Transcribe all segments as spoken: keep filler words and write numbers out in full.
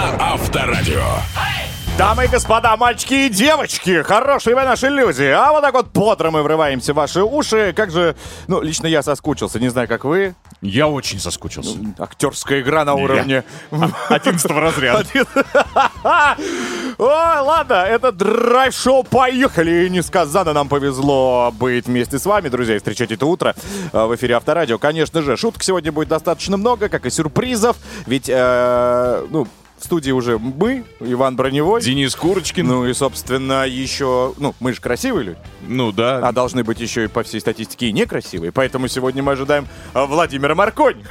на Авторадио. Дамы и господа, мальчики и девочки, хорошие вы наши люди. А вот так вот бодро мы врываемся в ваши уши. Как же, ну, лично я соскучился, не знаю, как вы. Я очень соскучился. Ну, актерская игра на уровне... одиннадцатого разряда. Ой, ладно, это драйв-шоу «Поехали!» И несказанно нам повезло быть вместе с вами, друзья, и встречать это утро в эфире Авторадио. Конечно же, шуток сегодня будет достаточно много, как и сюрпризов, ведь, э, ну... в студии уже мы, Иван Броневой. Денис Курочкин. Ну и, собственно, еще... Ну, мы же красивые люди. Ну, да. А должны быть еще и по всей статистике и некрасивые. Поэтому сегодня мы ожидаем Владимира Маркони.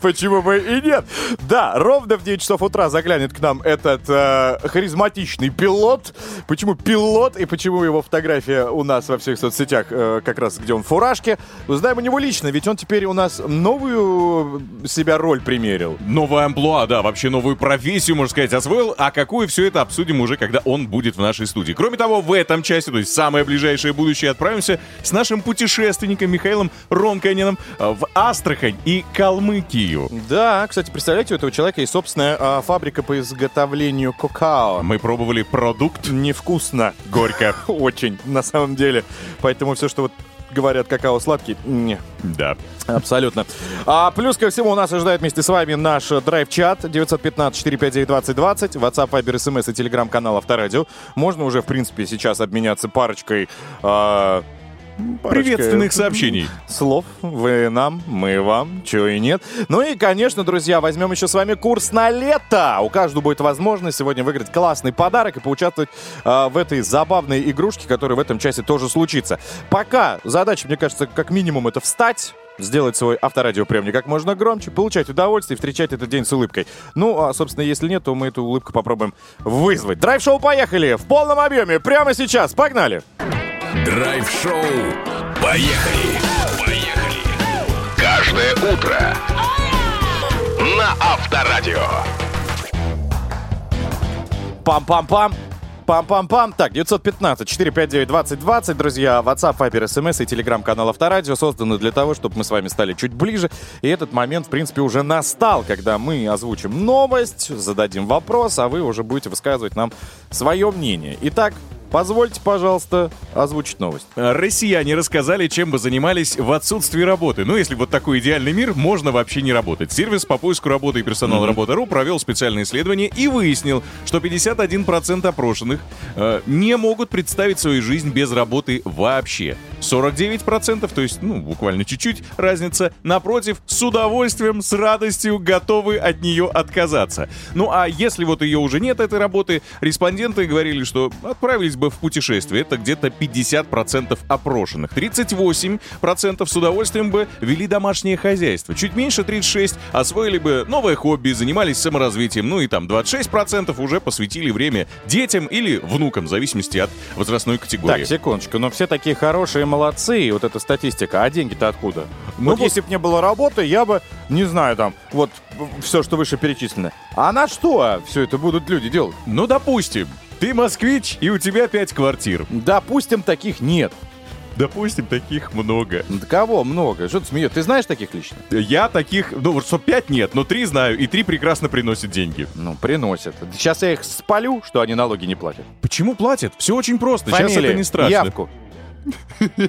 Почему бы и нет? Да, ровно в девять часов утра заглянет к нам этот харизматичный пилот. Почему пилот и почему его фотография у нас во всех соцсетях, как раз где он в фуражке. Узнаем у него лично, ведь он теперь у нас новую себя роль примерил. Новая амплуа, да, вообще новую профессию, можно сказать, освоил, а какую, все это обсудим уже, когда он будет в нашей студии. Кроме того, в этом часе, то есть самое ближайшее будущее, отправимся с нашим путешественником Михаилом Ромканиным в Астрахань и Калмыкию. Да, кстати, представляете, у этого человека есть собственная а, фабрика по изготовлению какао. Мы пробовали продукт. Невкусно. Горько. Очень, на самом деле. Поэтому все, что вот говорят, какао сладкий. Не. Да. Абсолютно. А плюс ко всему нас ожидает вместе с вами наш драйв-чат девять один пять четыре пять девять двадцать двадцать, WhatsApp, Viber, эс эм эс и телеграм-канал Авторадио. Можно уже, в принципе, сейчас обменяться парочкой... Э- Парочка приветственных сообщений. Слов. Вы нам, мы вам, чего и нет. Ну и, конечно, друзья, возьмем еще с вами курс на лето. У каждого будет возможность сегодня выиграть классный подарок и поучаствовать э, в этой забавной игрушке, которая в этом часе тоже случится. Пока задача, мне кажется, как минимум это встать, сделать свой авторадиоприемник как можно громче, получать удовольствие и встречать этот день с улыбкой. Ну, а, собственно, если нет, то мы эту улыбку попробуем вызвать. Драйв-шоу «Поехали» в полном объеме прямо сейчас. Погнали! Драйв-шоу «Поехали!» Поехали! Каждое утро на Авторадио. Пам-пам-пам. Пам-пам-пам. Так, девять один пять четыре пять девять двадцать двадцать, друзья, WhatsApp, Viber, эс эм эс и телеграм-канал Авторадио созданы для того, чтобы мы с вами стали чуть ближе. И этот момент, в принципе, уже настал, когда мы озвучим новость, зададим вопрос, а вы уже будете высказывать нам свое мнение. Итак, позвольте, пожалуйста, озвучить новость. Россияне рассказали, чем бы занимались в отсутствии работы. Ну, если вот такой идеальный мир, можно вообще не работать. Сервис по поиску работы и персонала mm-hmm. Работа.ру провел специальное исследование и выяснил, что пятьдесят один процент опрошенных э, не могут представить свою жизнь без работы вообще. сорок девять процентов, то есть, ну, буквально чуть-чуть разница, напротив, с удовольствием, с радостью готовы от нее отказаться. Ну, а если вот ее уже нет, этой работы, респонденты говорили, что отправились бы в путешествие. Это где-то пятьдесят процентов опрошенных. тридцать восемь процентов с удовольствием бы вели домашнее хозяйство. Чуть меньше, тридцать шесть процентов освоили бы новое хобби, занимались саморазвитием. Ну и там двадцать шесть процентов уже посвятили время детям или внукам, в зависимости от возрастной категории. Так, секундочку, но все такие хорошие молодцы, и вот эта статистика, а деньги-то откуда? Ну, вот, вот если бы не было работы, я бы, не знаю, там, вот все, что выше перечислено. А на что все это будут люди делать? Ну, допустим, ты москвич, и у тебя пять квартир. Допустим, таких нет. Допустим, таких много. Да кого много? Что ты смеешься? Ты знаешь таких лично? Я таких, ну, что пять нет, но три знаю, и три прекрасно приносят деньги. Ну, приносят. Сейчас я их спалю, что они налоги не платят. Почему платят? Все очень просто. Фамилия, сейчас это не страшно. Явку.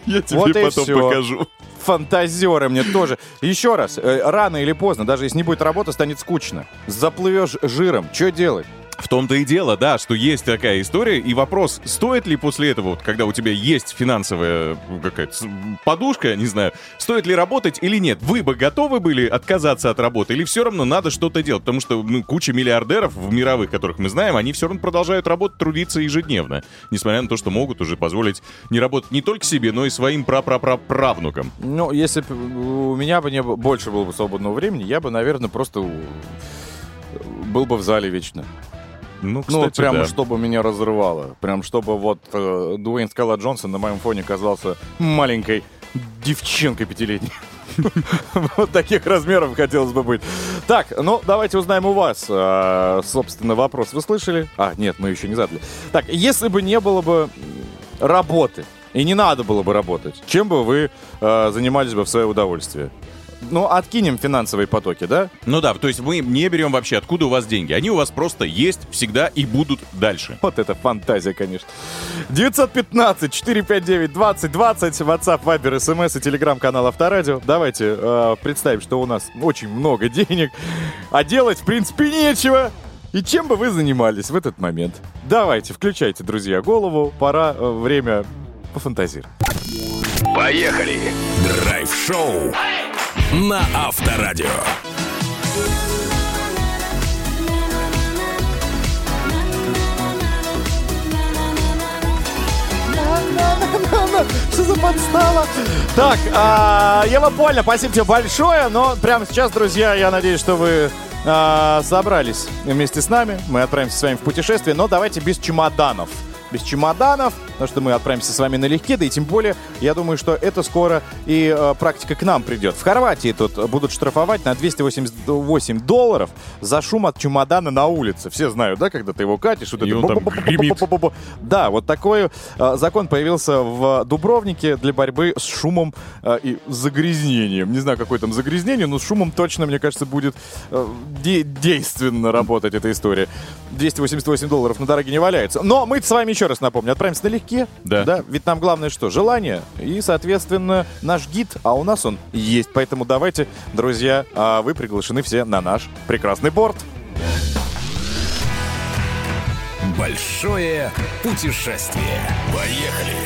Я тебе потом покажу. Фантазеры мне тоже. Еще раз, рано или поздно, даже если не будет работы, станет скучно. Заплывешь жиром. Что делать? В том-то и дело, да, что есть такая история, и вопрос, стоит ли после этого, вот, когда у тебя есть финансовая какая-то подушка, не знаю, стоит ли работать или нет. Вы бы готовы были отказаться от работы или все равно надо что-то делать? Потому что, ну, куча миллиардеров в мировых, которых мы знаем, они все равно продолжают работать, трудиться ежедневно, несмотря на то, что могут уже позволить не работать не только себе, но и своим пра-пра-пра-правнукам. Ну, если бы у меня бы не было, больше было бы свободного времени, я бы, наверное, просто был бы в зале вечно. Ну, кстати, ну, прямо да. Чтобы меня разрывало. Прям чтобы вот э, Дуэйн Скала Джонсон на моем фоне казался маленькой девчонкой пятилетней. Вот таких размеров хотелось бы быть. Так, ну, давайте узнаем у вас, собственно, вопрос. Вы слышали? А, нет, мы еще не задали. Так, если бы не было бы работы, и не надо было бы работать, чем бы вы занимались бы в свое удовольствие? ну, откинем финансовые потоки, да? Ну да, то есть мы не берем вообще, откуда у вас деньги. Они у вас просто есть, всегда и будут дальше. Вот это фантазия, конечно. девятьсот пятнадцать четыреста пятьдесят девять двадцать двадцать, WhatsApp, Viber, эс эм эс и телеграм-канал Авторадио. Давайте э, представим, что у нас очень много денег, а делать, в принципе, нечего. И чем бы вы занимались в этот момент? Давайте, включайте, друзья, голову. Пора, э, время пофантазировать. Поехали! Драйв-шоу на Авторадио. Что за подстава? Так, а, я вам понял, спасибо тебе большое, но прямо сейчас, друзья, я надеюсь, что вы а, собрались вместе с нами. Мы отправимся с вами в путешествие, но давайте без чемоданов. Без чемоданов, потому что мы отправимся с вами налегке, да и тем более, я думаю, что это скоро и э, практика к нам придет. В Хорватии тут будут штрафовать на двести восемьдесят восемь долларов за шум от чемодана на улице. Все знают, да, когда ты его катишь, вот и это... он там гремит. Да, вот такой э, закон появился в Дубровнике для борьбы с шумом э, и загрязнением. Не знаю, какое там загрязнение, но с шумом точно, мне кажется, будет э, де- действенно работать эта история. двести восемьдесят восемь долларов на дороге не валяется. Но мы с вами еще раз напомню, отправимся налегке, да. да, ведь нам главное что? Желание и, соответственно, наш гид, а у нас он есть, поэтому давайте, друзья, вы приглашены все на наш прекрасный борт. Большое путешествие. Поехали!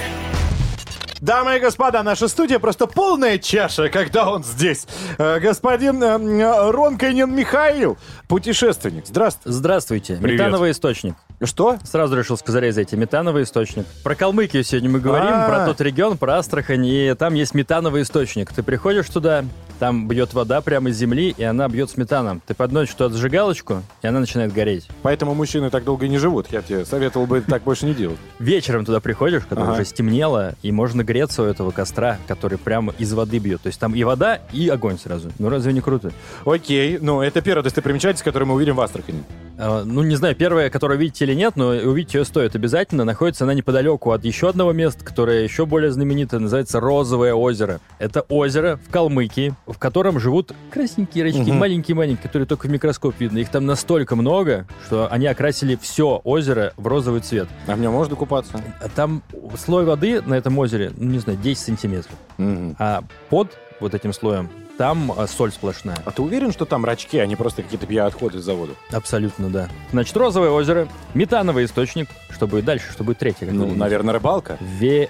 Дамы и господа, наша студия просто полная чаша, когда он здесь. Господин Ромканин Михаил, путешественник. Здравствуйте. Здравствуйте. Привет. Метановый источник. Что? Сразу решил сказать за эти метановый источник. Про Калмыкию сегодня мы говорим, А-а-а. про тот регион, про Астрахань, и там есть метановый источник. Ты приходишь туда, там бьет вода прямо из земли, и она бьет с метаном. Ты подносишь туда зажигалочку, и она начинает гореть. Поэтому мужчины так долго и не живут. Я тебе советовал бы так больше не делать. Вечером туда приходишь, когда уже стемнело, и можно греться у этого костра, который прямо из воды бьет. То есть там и вода, и огонь сразу. Ну разве не круто? Окей, ну это первое достопримечательность, которое мы увидим в Астрахани. Ну, не знаю, первая, которую видите или нет, но увидеть ее стоит обязательно. Находится она неподалеку от еще одного места, которое еще более знаменитое, называется Розовое озеро. Это озеро в Калмыкии, в котором живут красненькие рачки, угу. маленькие-маленькие, которые только в микроскоп видно. Их там настолько много, что они окрасили все озеро в розовый цвет. А в нем можно купаться? Там слой воды на этом озере, ну, не знаю, десять сантиметров. Угу. А под вот этим слоем там соль сплошная. А ты уверен, что там рачки, а не просто какие-то биоотходы с завода? Абсолютно, да. Значит, розовое озеро, метановый источник. Что будет дальше? Что будет третье? Ну, видите? Наверное, рыбалка. Ве...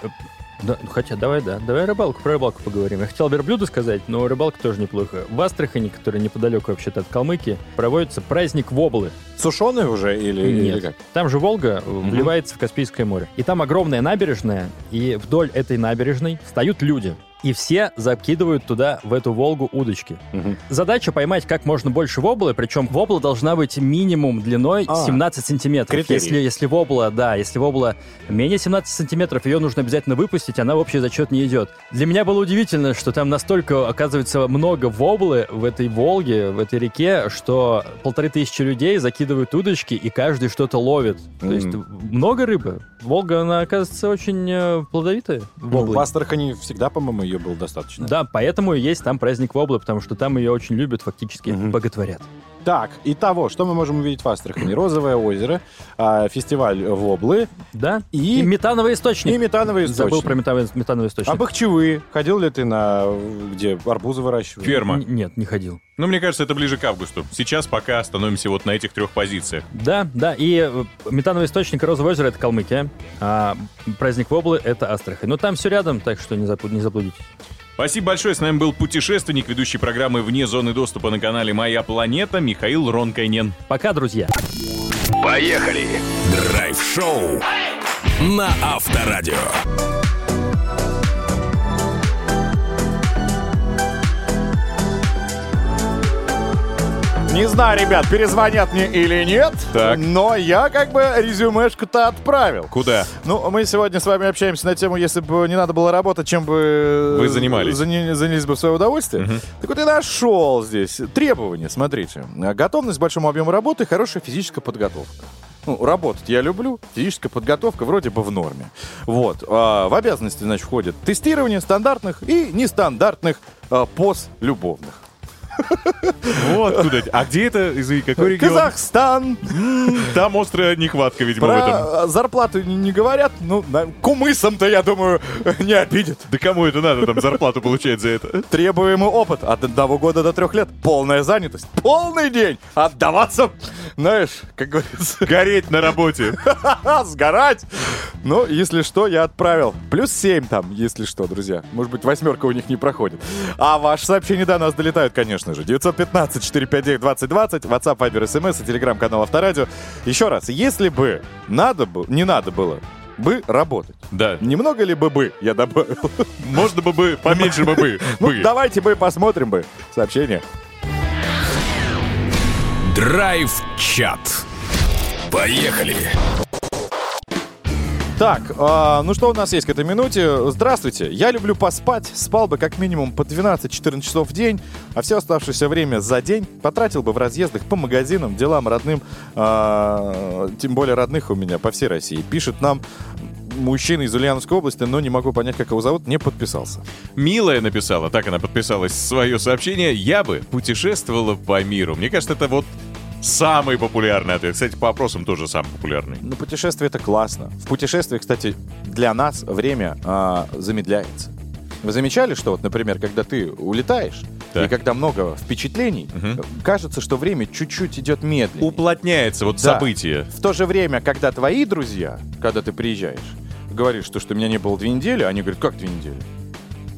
Да, хотя, давай, да. Давай рыбалку, про рыбалку поговорим. Я хотел верблюда сказать, но рыбалка тоже неплохо. В Астрахани, которая неподалеку вообще-то от Калмыкии, проводится праздник воблы. Сушеный уже или, или как? Там же Волга mm-hmm. вливается в Каспийское море. И там огромная набережная, и вдоль этой набережной встают люди. И все закидывают туда, в эту Волгу, удочки. Угу. Задача поймать как можно больше воблы, причем вобла должна быть минимум длиной а, семнадцать сантиметров. Если, если вобла, да, если вобла менее семнадцати сантиметров, ее нужно обязательно выпустить, она в общий зачет не идет. Для меня было удивительно, что там настолько, оказывается, много воблы в этой Волге, в этой реке, что полторы тысячи людей закидывают удочки, и каждый что-то ловит. То mm-hmm. есть много рыбы. Волга, она, оказывается, очень плодовитая. Ну, в Астрахани всегда, по-моему, ее было достаточно. Да, поэтому и есть там праздник воблы, потому что там ее очень любят, фактически угу. боготворят. Так, итого, что мы можем увидеть в Астрахани? Розовое озеро, э, фестиваль воблы. Да, и... и метановый источник. И метановый источник. Забыл про метановый, метановый источник. А бахчевые? Ходил ли ты на... где арбузы выращивают? Ферма. Н- нет, не ходил. Ну, мне кажется, это ближе к августу. Сейчас пока остановимся вот на этих трех позициях. Да, да, и метановый источник, розовое озеро — это Калмыкия, а праздник воблы — это Астрахань. Но там все рядом, так что не заблудитесь. Спасибо большое. С нами был путешественник, ведущий программы «Вне зоны доступа» на канале «Моя планета» Михаил Ромканин. Пока, друзья. Поехали! Драйв-шоу на Авторадио. Не знаю, ребят, перезвонят мне или нет, так. но я как бы резюмешку-то отправил. Куда? Ну, мы сегодня с вами общаемся на тему, если бы не надо было работать, чем бы... Вы занимались. Заня- занялись бы в свое удовольствие. Угу. Так вот и нашел здесь требования, смотрите. Готовность к большому объему работы, хорошая физическая подготовка. Ну, работать я люблю, физическая подготовка вроде бы в норме. Вот. А в обязанности, значит, входит тестирование стандартных и нестандартных поз любовных. Вот откуда. А где это? Из какой регион? Казахстан. Там острая нехватка, видимо, в этом. Зарплату не говорят. Ну, кумысам-то, я думаю, не обидят. Да кому это надо, там, зарплату получать за это? Требуемый опыт. От одного года до трех лет. Полная занятость. Полный день. Отдаваться, знаешь, как говорится. Гореть на работе. Сгорать. Ну, если что, я отправил. Плюс семь там, если что, друзья. Может быть, восьмерка у них не проходит. А ваши сообщения до нас долетают, конечно. девять один пять четыре пять девять двадцать двадцать, WhatsApp, Viber, эс эм эс и телеграм-канал Авторадио. Еще раз, если бы надо было, не надо было бы работать. Да. Немного ли бы бы, я добавил. Можно бы бы, поменьше бы бы. Ну, давайте бы посмотрим бы сообщение. Драйв-чат. Поехали. Так, э, ну что у нас есть к этой минуте? Здравствуйте, я люблю поспать, спал бы как минимум по двенадцать-четырнадцать часов в день, а все оставшееся время за день потратил бы в разъездах по магазинам, делам родным, э, тем более родных у меня по всей России. Пишет нам мужчина из Ульяновской области, но не могу понять, как его зовут, не подписался. Милая написала, так она подписалась, свое сообщение, я бы путешествовала по миру. Мне кажется, это вот... самый популярный ответ. Кстати, по опросам тоже самый популярный. Ну, путешествие — это классно. В путешествии, кстати, для нас время э, замедляется. Вы замечали, что, вот, например, когда ты улетаешь, так. и когда много впечатлений, угу. кажется, что время чуть-чуть идет медленнее. Уплотняется вот да. событие. В то же время, когда твои друзья, когда ты приезжаешь, говоришь, что, что меня не было две недели, они говорят, как две недели?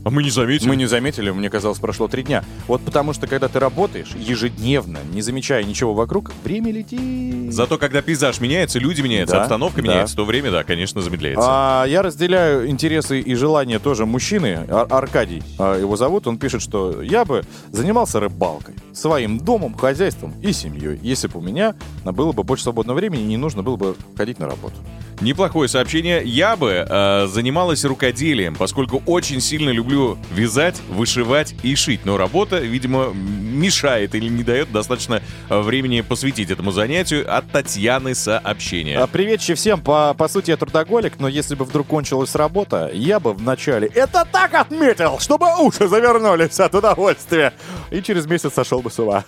А мы не заметили. Мы не заметили, мне казалось, прошло три дня. Вот потому что, когда ты работаешь ежедневно, не замечая ничего вокруг, время летит. Зато, когда пейзаж меняется, люди меняются, да, обстановка да. меняется, то время, да, конечно, замедляется. А, я разделяю интересы и желания тоже мужчины. Ар- Аркадий а, его зовут. Он пишет, что я бы занимался рыбалкой, своим домом, хозяйством и семьей, если бы у меня было бы больше свободного времени и не нужно было бы ходить на работу. Неплохое сообщение. Я бы э, занималась рукоделием, поскольку очень сильно люблю вязать, вышивать и шить. Но работа, видимо, мешает или не дает достаточно времени посвятить этому занятию. От Татьяны сообщение. Приветчи всем. По, по сути, я трудоголик, но если бы вдруг кончилась работа, я бы вначале это так отметил, чтобы уши завернулись от удовольствия. И через месяц сошел бы с ума.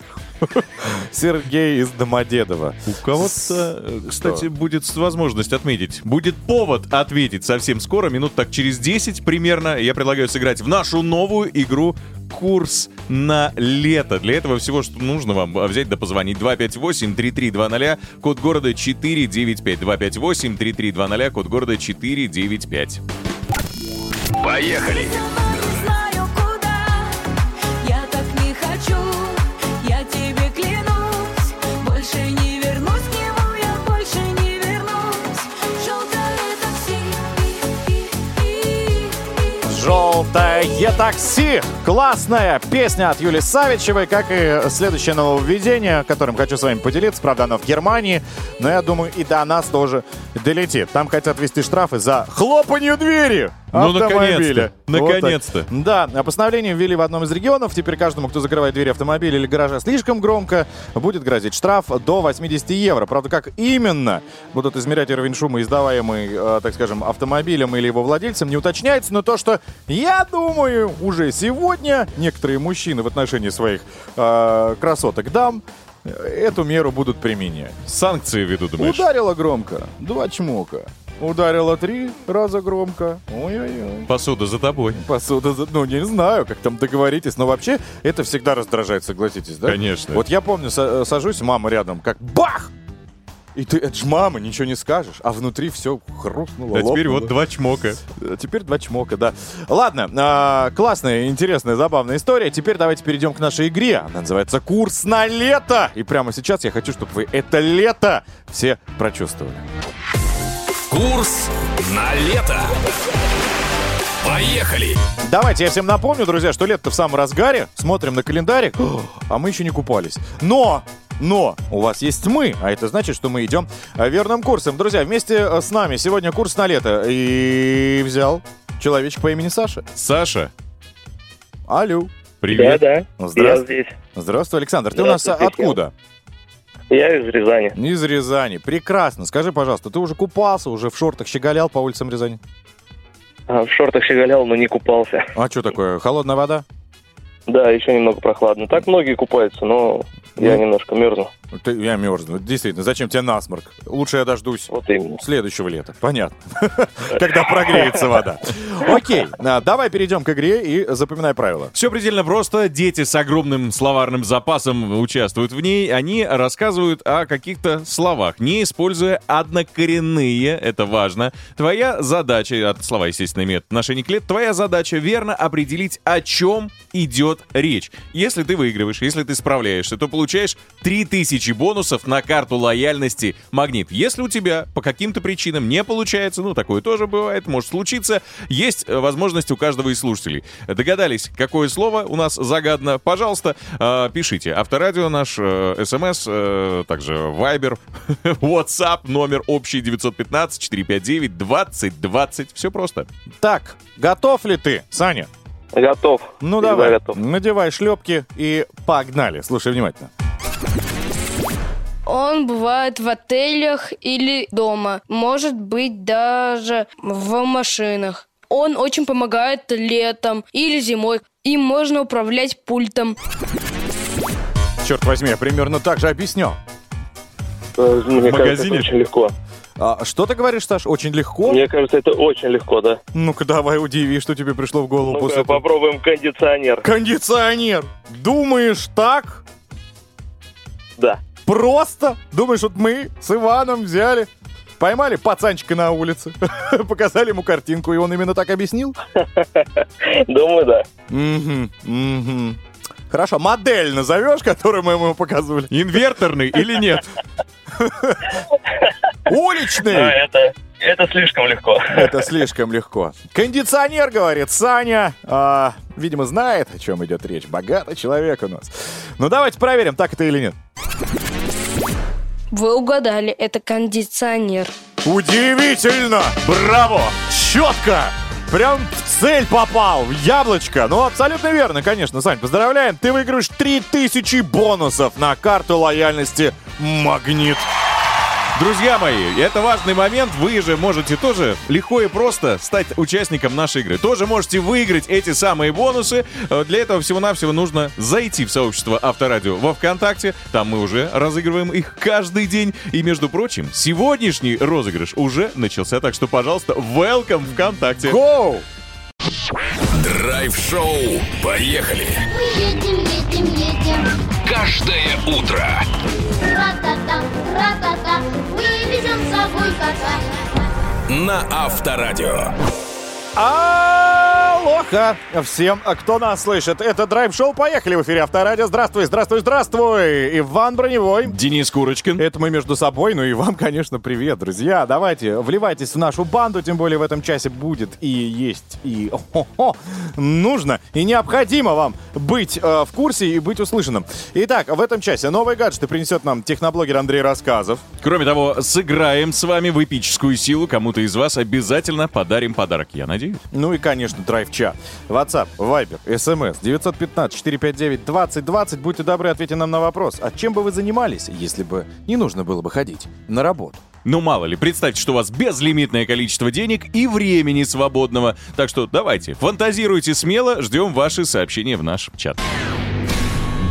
Сергей из Домодедова. У кого-то, кстати, будет возможность отметить. Будет повод ответить совсем скоро, минут так через десять примерно. Я предлагаю сыграть в нашу новую игру «Курс на лето». Для этого всего, что нужно вам взять да позвонить. два пять восемь три три два ноль, код города четыре девять пять. два пять восемь три три два ноль, код города четыре девять пять. Поехали! «Желтое такси» — классная песня от Юли Савичевой, как и следующее нововведение, которым хочу с вами поделиться. Правда, оно в Германии, но, я думаю, и до нас тоже долетит. Там хотят ввести штрафы за хлопанье двери автомобиля. Ну, наконец-то. Наконец-то. Вот да, постановление ввели в одном из регионов. Теперь каждому, кто закрывает дверь автомобиля или гаража слишком громко, будет грозить штраф до восемьдесят евро. Правда, как именно будут измерять уровень шума, издаваемый, э, так скажем, автомобилем или его владельцем, не уточняется. Но то, что, я думаю, уже сегодня некоторые мужчины в отношении своих э, красоток-дам эту меру будут применять. Санкции ведут, думаешь? Ударила громко. Два чмока. Ударила три раза громко. Ой-ой-ой. Посуда за тобой. Посуда за... Ну, не знаю, как там договоритесь. Но вообще это всегда раздражает, согласитесь, да? Конечно. Вот я помню, с- сажусь, мама рядом, как бах! И ты, это ж мама, ничего не скажешь. А внутри все хрустнуло, а лопнуло. Теперь вот два чмока. Теперь два чмока, да. Ладно, э, классная, интересная, забавная история. Теперь давайте перейдем к нашей игре. Она называется «Курс на лето». И прямо сейчас я хочу, чтобы вы это лето все прочувствовали. Курс на лето. Поехали! Давайте я всем напомню, друзья, что лето-то в самом разгаре. Смотрим на календарик, а мы еще не купались. Но... Но у вас есть мы, а это значит, что мы идем верным курсом. Друзья, вместе с нами сегодня курс на лето. И взял человечек по имени Саша. Саша. Алло. Привет. Да, да. Здравствуй. Я здесь. Здравствуй, Александр. Ты у нас откуда? Я из Рязани. Из Рязани. Прекрасно. Скажи, пожалуйста, ты уже купался, уже в шортах щеголял по улицам Рязани? А, в шортах щеголял, но не купался. А что такое? Холодная вода? Да, еще немного прохладно. Так многие купаются, но ну, я немножко мерзну. Ты, я мерзну. Действительно, зачем тебе насморк? Лучше я дождусь вот следующего лета. Понятно. Когда прогреется вода. Окей, давай перейдем к игре и запоминай правила. Все предельно просто. Дети с огромным словарным запасом участвуют в ней. Они рассказывают о каких-то словах, не используя однокоренные. Это важно. Твоя задача, слова, естественно, имеют отношение к лет. Твоя задача верно определить, о чем идет речь. Если ты выигрываешь, если ты справляешься, то получаешь три тысячи бонусов на карту лояльности «Магнит». Если у тебя по каким-то причинам не получается, ну, такое тоже бывает, может случиться, есть возможность у каждого из слушателей. Догадались, какое слово у нас загадано? Пожалуйста, э, пишите. Авторадио наш, э, СМС, э, также Вайбер, WhatsApp, номер общий девять один пять четыре пять девять двадцать двадцать. Все просто. Так, готов ли ты, Саня? Готов. Ну всегда давай, готов. Надевай шлепки и погнали. Слушай внимательно. Он бывает в отелях или дома. Может быть, даже в машинах. Он очень помогает летом или зимой. Им можно управлять пультом. Черт возьми, я примерно так же объясню. Мне в магазине очень легко. А, что ты говоришь, Саш, очень легко? Мне кажется, это очень легко, да. Ну-ка, давай удиви, что тебе пришло в голову. Ну-ка, после этого. Попробуем кондиционер. Кондиционер! Думаешь так? Да. Просто? Думаешь, вот мы с Иваном взяли, поймали пацанчика на улице, показали ему картинку, и он именно так объяснил? Думаю, да. Хорошо, модель назовешь, которую мы ему показывали? Инверторный или нет? Уличный! Да, это, это слишком легко. Это слишком легко. Кондиционер, говорит Саня. А, видимо, знает, о чем идет речь. Богатый человек у нас. Ну, давайте проверим, так это или нет. Вы угадали, это кондиционер. Удивительно! Браво! Четко! Прям в цель попал, в яблочко. Ну, абсолютно верно, конечно, Сань, поздравляем. Ты выиграешь три тысячи бонусов на карту лояльности «Магнит». Друзья мои, это важный момент. Вы же можете тоже легко и просто стать участником нашей игры. Тоже можете выиграть эти самые бонусы. Для этого всего-навсего нужно зайти в сообщество Авторадио во ВКонтакте. Там мы уже разыгрываем их каждый день. И, между прочим, сегодняшний розыгрыш уже начался. Так что, пожалуйста, welcome ВКонтакте. Go! Драйв-шоу. Поехали! Мы едем, едем, едем. Каждое утро. Ра-та-та, ра-та-та. Вывезем с собой кота. На Авторадио. Алоха! Всем, кто нас слышит, это драйв-шоу. Поехали в эфире Авторадио. Здравствуй, здравствуй, здравствуй! Иван Броневой. Денис Курочкин. Это мы между собой, ну и вам, конечно, привет, друзья. Давайте, вливайтесь в нашу банду, тем более в этом часе будет и есть, и о-хо-хо. Нужно и необходимо вам быть э, в курсе и быть услышанным. Итак, в этом часе новые гаджеты принесет нам техноблогер Андрей Рассказов. Кроме того, сыграем с вами в эпическую силу. Кому-то из вас обязательно подарим подарок, я надеюсь. Ну и, конечно, драйв-чат. WhatsApp, Viber, эс эм эс девять один пять четыре пять девять двадцать двадцать. Будьте добры, ответьте нам на вопрос. А чем бы вы занимались, если бы не нужно было бы ходить на работу? Ну, мало ли, представьте, что у вас безлимитное количество денег и времени свободного. Так что давайте, фантазируйте смело, ждем ваши сообщения в наш чат.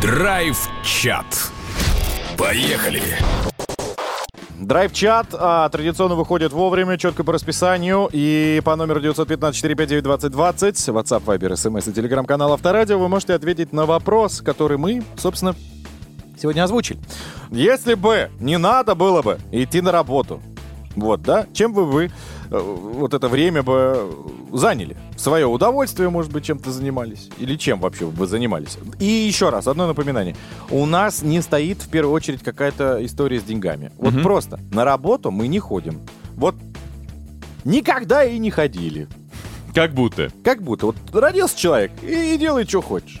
Драйв-чат. Поехали! Драйв-чат а, традиционно выходит вовремя, четко по расписанию. И по номеру девять один пять четыре пять девять двадцать двадцать, WhatsApp, Viber, эс эм эс и телеграм-канал Авторадио вы можете ответить на вопрос, который мы, собственно, сегодня озвучили. Если бы не надо было бы идти на работу, вот, да, чем бы вы э, вот это время бы заняли? Свое удовольствие, может быть, чем-то занимались? Или чем вообще бы занимались? И еще раз, одно напоминание. У нас не стоит, в первую очередь, какая-то история с деньгами. Вот mm-hmm. просто на работу мы не ходим. Вот никогда и не ходили. Как будто. Как будто. Вот родился человек и делай, что хочешь.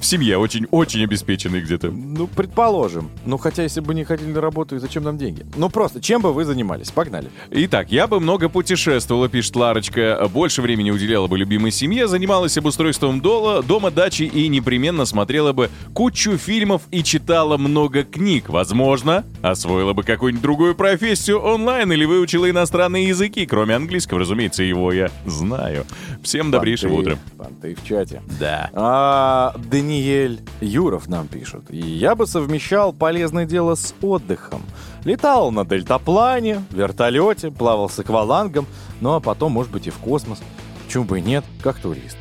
в семье очень-очень обеспеченной где-то. Ну, предположим. Ну, хотя, если бы не ходили на работу, и зачем нам деньги? Ну, просто, чем бы вы занимались? Погнали. Итак, я бы много путешествовала, пишет Ларочка. Больше времени уделяла бы любимой семье, занималась обустройством дола, дома, дачи и непременно смотрела бы кучу фильмов и читала много книг. Возможно, освоила бы какую-нибудь другую профессию онлайн или выучила иностранные языки. Кроме английского, разумеется, его я знаю. Всем добрейшего утра. Понты в чате. Да. А, Даниэль Юров нам пишет. Я бы совмещал полезное дело с отдыхом. Летал на дельтаплане, вертолете, плавал с аквалангом, ну а потом, может быть, и в космос. Почему бы и нет, как турист.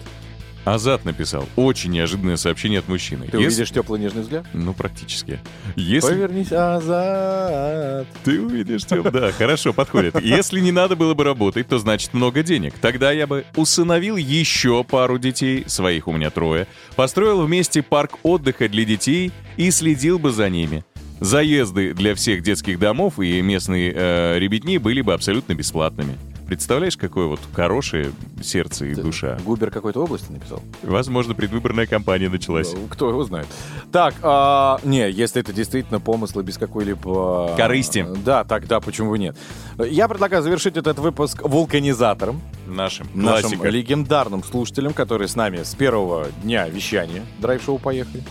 Азат написал. Очень неожиданное сообщение от мужчины. Ты Если... увидишь теплый нежный взгляд? Ну, практически. Если... Повернись, Азат. Ты увидишь теплый. Да, хорошо, подходит. Если не надо было бы работать, то значит много денег. Тогда я бы усыновил еще пару детей, своих у меня трое, построил вместе парк отдыха для детей и следил бы за ними. Заезды для всех детских домов и местные э, ребятни были бы абсолютно бесплатными. Представляешь, какое вот хорошее сердце и душа. Губер какой-то области написал? Возможно, предвыборная кампания началась. Кто его знает. Так, а, не, если это действительно помыслы без какой-либо... корысти. Да, тогда почему бы нет. Я предлагаю завершить этот выпуск вулканизатором. Нашим. Нашим классика. Легендарным слушателям, которые с нами с первого дня вещания. Драйв-шоу поехали.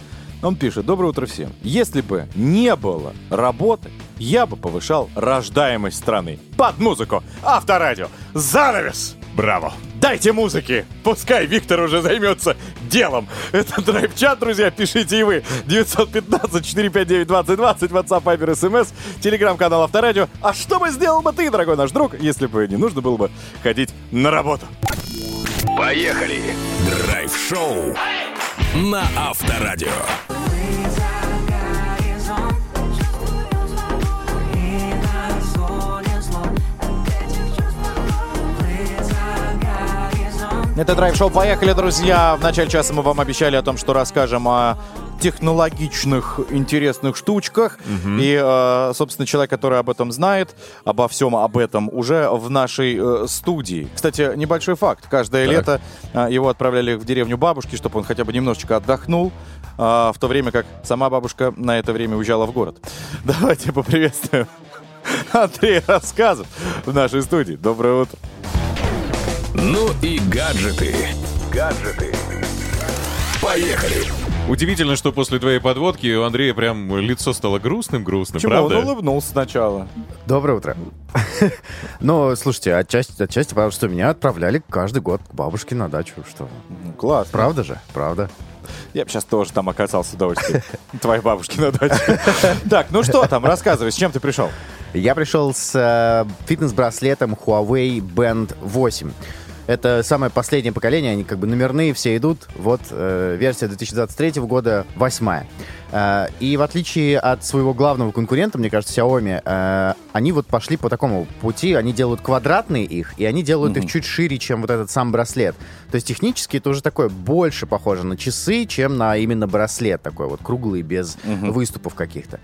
Он пишет. Доброе утро всем. Если бы не было работы, я бы повышал рождаемость страны. Под музыку. Авторадио. Занавес. Браво. Дайте музыки. Пускай Виктор уже займется делом. Это драйв-чат, друзья. Пишите и вы. девять один пять четыре пять девять двадцать двадцать. WhatsApp, Viber, эс эм эс. Телеграм-канал Авторадио. А что бы сделал бы ты, дорогой наш друг, если бы не нужно было бы ходить на работу? Поехали. Драйв-шоу на Авторадио. Это драйв-шоу. Поехали, друзья. В начале часа мы вам обещали о том, что расскажем о технологичных, интересных штучках. Угу. И, собственно, человек, который об этом знает, обо всем об этом уже в нашей студии. Кстати, небольшой факт. Каждое так. лето его отправляли в деревню бабушки, чтобы он хотя бы немножечко отдохнул, в то время как сама бабушка на это время уезжала в город. Давайте поприветствуем Андрей Рассказов в нашей студии. Доброе утро. Ну и гаджеты. Гаджеты. Поехали. Удивительно, что после твоей подводки у Андрея прям лицо стало грустным-грустным, правда? Чего? Он улыбнулся сначала. Доброе утро. Ну, слушайте, отчасти, отчасти, потому что меня отправляли каждый год к бабушке на дачу. Что? Класс. Правда же? Правда. Я бы сейчас тоже там оказался с удовольствием. Твоей бабушке на даче. Так, ну что там, рассказывай, с чем ты пришел? Я пришел с э, фитнес-браслетом Huawei Band восемь. Это самое последнее поколение, они как бы номерные, все идут. Вот э, версия две тысячи двадцать третьего года, восьмая. Э, и в отличие от своего главного конкурента, мне кажется, Xiaomi, э, они вот пошли по такому пути. Они делают квадратные их, и они делают mm-hmm. их чуть шире, чем вот этот сам браслет. То есть технически это уже такое больше похоже на часы, чем на именно браслет такой вот круглый, без mm-hmm. выступов каких-то.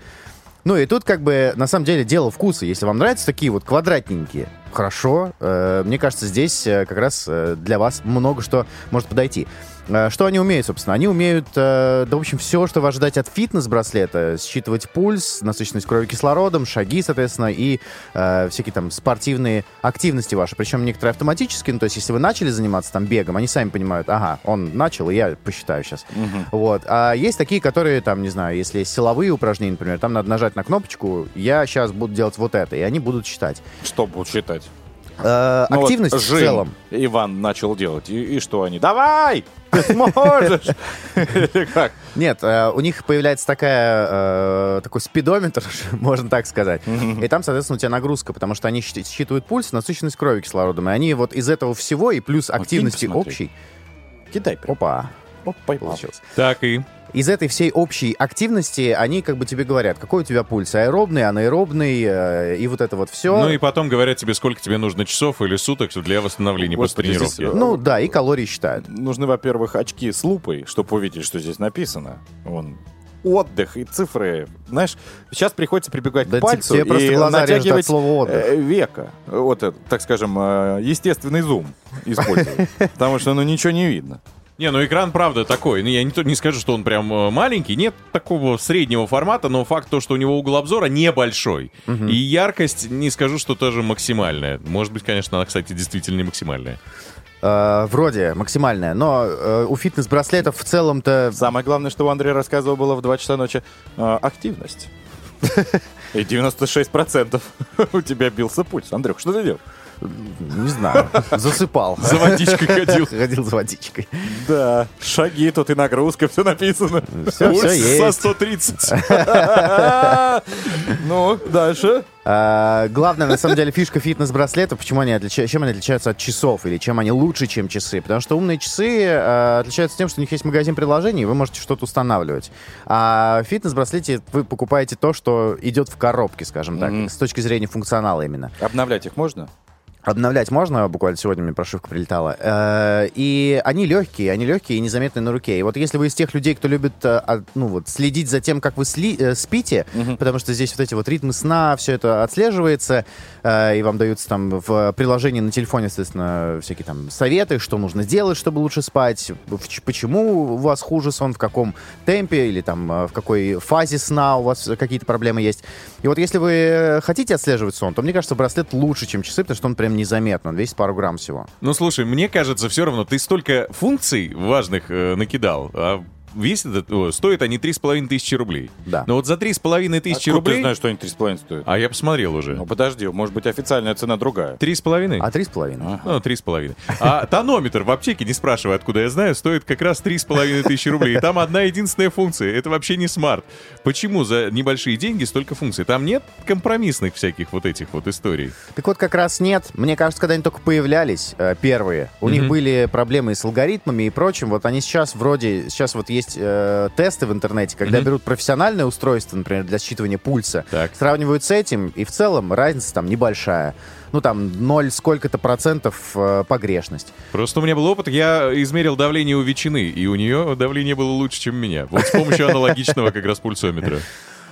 Ну и тут как бы на самом деле дело вкуса. Если вам нравятся такие вот квадратненькие, хорошо. Э, мне кажется, здесь как раз для вас много что может подойти. Э, что они умеют, собственно? Они умеют, э, да в общем, все, что вы ожидаете от фитнес-браслета. Считывать пульс, насыщенность крови кислородом, шаги, соответственно, и э, всякие там спортивные активности ваши. Причем некоторые автоматически, ну то есть если вы начали заниматься там бегом, они сами понимают, ага, он начал, и я посчитаю сейчас. Угу. Вот. А есть такие, которые там, не знаю, если есть силовые упражнения, например, там надо нажать на кнопочку, я сейчас буду делать вот это, и они будут считать. Что будут считать? Э, ну активность вот, в жим, целом. Иван начал делать, и, и что они? Давай! Ты сможешь! Нет, у них появляется такая, такой спидометр, можно так сказать. И там, соответственно, у тебя нагрузка, потому что они считывают пульс, насыщенность крови кислородом. И они вот из этого всего и плюс активности общей. Китай. Опа. Опа, получилось. Так и... Из этой всей общей активности они как бы тебе говорят, какой у тебя пульс, аэробный, анаэробный, э, и вот это вот все. Ну и потом говорят тебе, сколько тебе нужно часов или суток для восстановления после тренировки. Здесь, ну да, и калории считают. Нужны, во-первых, очки с лупой, чтобы увидеть, что здесь написано. Вон. Отдых и цифры. Знаешь, сейчас приходится прибегать да к пальцу и натягивать века. Вот, так скажем, естественный зум использовать, потому что ну ничего не видно. Не, ну экран, правда, такой. Я не, не скажу, что он прям маленький. Нет такого среднего формата, но факт то, что у него угол обзора небольшой. Угу. И яркость, не скажу, что тоже максимальная. Может быть, конечно, она, кстати, действительно не максимальная. Э, вроде максимальная, но э, у фитнес-браслетов в целом-то... Самое главное, что у Андрея рассказывал, было в два часа ночи. Э, активность. И девяносто шесть процентов у тебя бился пульс. Андрюх, что ты делал? Не знаю. Засыпал. За водичкой ходил. Ходил за водичкой. Да. Шаги, тут и нагрузка, все написано. Все, все есть. Со сто тридцать. Ну, дальше. Главная, на самом деле, фишка фитнес-браслетов, почему они отличаются, чем они отличаются от часов, или чем они лучше, чем часы. Потому что умные часы отличаются тем, что у них есть магазин приложений, и вы можете что-то устанавливать. А в фитнес-браслете вы покупаете то, что идет в коробке, скажем так, с точки зрения функционала именно. Обновлять их можно? Обновлять можно, буквально сегодня мне прошивка прилетала. И они легкие, они легкие и незаметные на руке. И вот если вы из тех людей, кто любит, ну, вот, следить за тем, как вы сли- спите, угу. потому что здесь вот эти вот ритмы сна, все это отслеживается, и вам даются там в приложении на телефоне, естественно, всякие там советы, что нужно делать, чтобы лучше спать, почему у вас хуже сон, в каком темпе или там в какой фазе сна у вас какие-то проблемы есть. И вот если вы хотите отслеживать сон, то, мне кажется, браслет лучше, чем часы, потому что он прям незаметно, он весит пару грамм всего. Ну, слушай, мне кажется, все равно ты столько функций важных э, накидал, а весит это, о, стоят они три с половиной тысячи рублей. Да. Но вот за три с половиной тысячи Откуда рублей... Откуда ты знаешь, что они три с половиной стоят? А я посмотрел уже. Ну, подожди, может быть, официальная цена другая. три с половиной? А три с половиной. Ага. Ну, три с половиной. А тонометр в аптеке, не спрашивай, откуда я знаю, стоит как раз три с половиной тысячи рублей. И там одна единственная функция. Это вообще не смарт. Почему за небольшие деньги столько функций? Там нет компромиссных всяких вот этих вот историй. Так вот, как раз нет. Мне кажется, когда они только появлялись, первые, у mm-hmm. них были проблемы с алгоритмами и прочим. Вот они сейчас вроде... Сейчас вот есть тесты в интернете, когда mm-hmm. берут профессиональное устройство, например, для считывания пульса, так. сравнивают с этим, и в целом разница там небольшая. Ну, там, ноль сколько-то процентов э, погрешность. Просто у меня был опыт, я измерил давление у ветчины, и у нее давление было лучше, чем у меня. Вот с помощью аналогичного как раз пульсометра.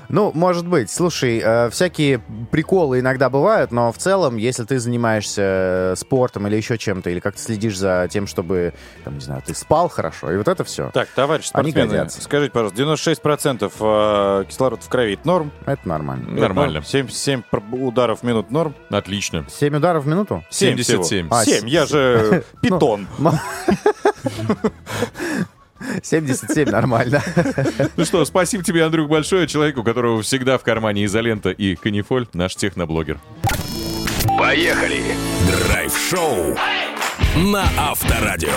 Ну, может быть. Слушай, э, всякие приколы иногда бывают, но в целом, если ты занимаешься спортом или еще чем-то, или как-то следишь за тем, чтобы, там, не знаю, ты спал хорошо, и вот это все. Так, товарищ спортсмены, скажите, пожалуйста, девяносто шесть процентов кислорода в крови — это норм? Это нормально. Это нормально. семь, семь ударов в минуту — норм? Отлично. семь ударов в минуту? семьдесят семь. А, семь, семь, я же питон. семьдесят семь нормально. Ну что, спасибо тебе, Андрюх, большое. Человек, у которого всегда в кармане изолента и канифоль, наш техноблогер. Поехали! Драйв-шоу на Авторадио.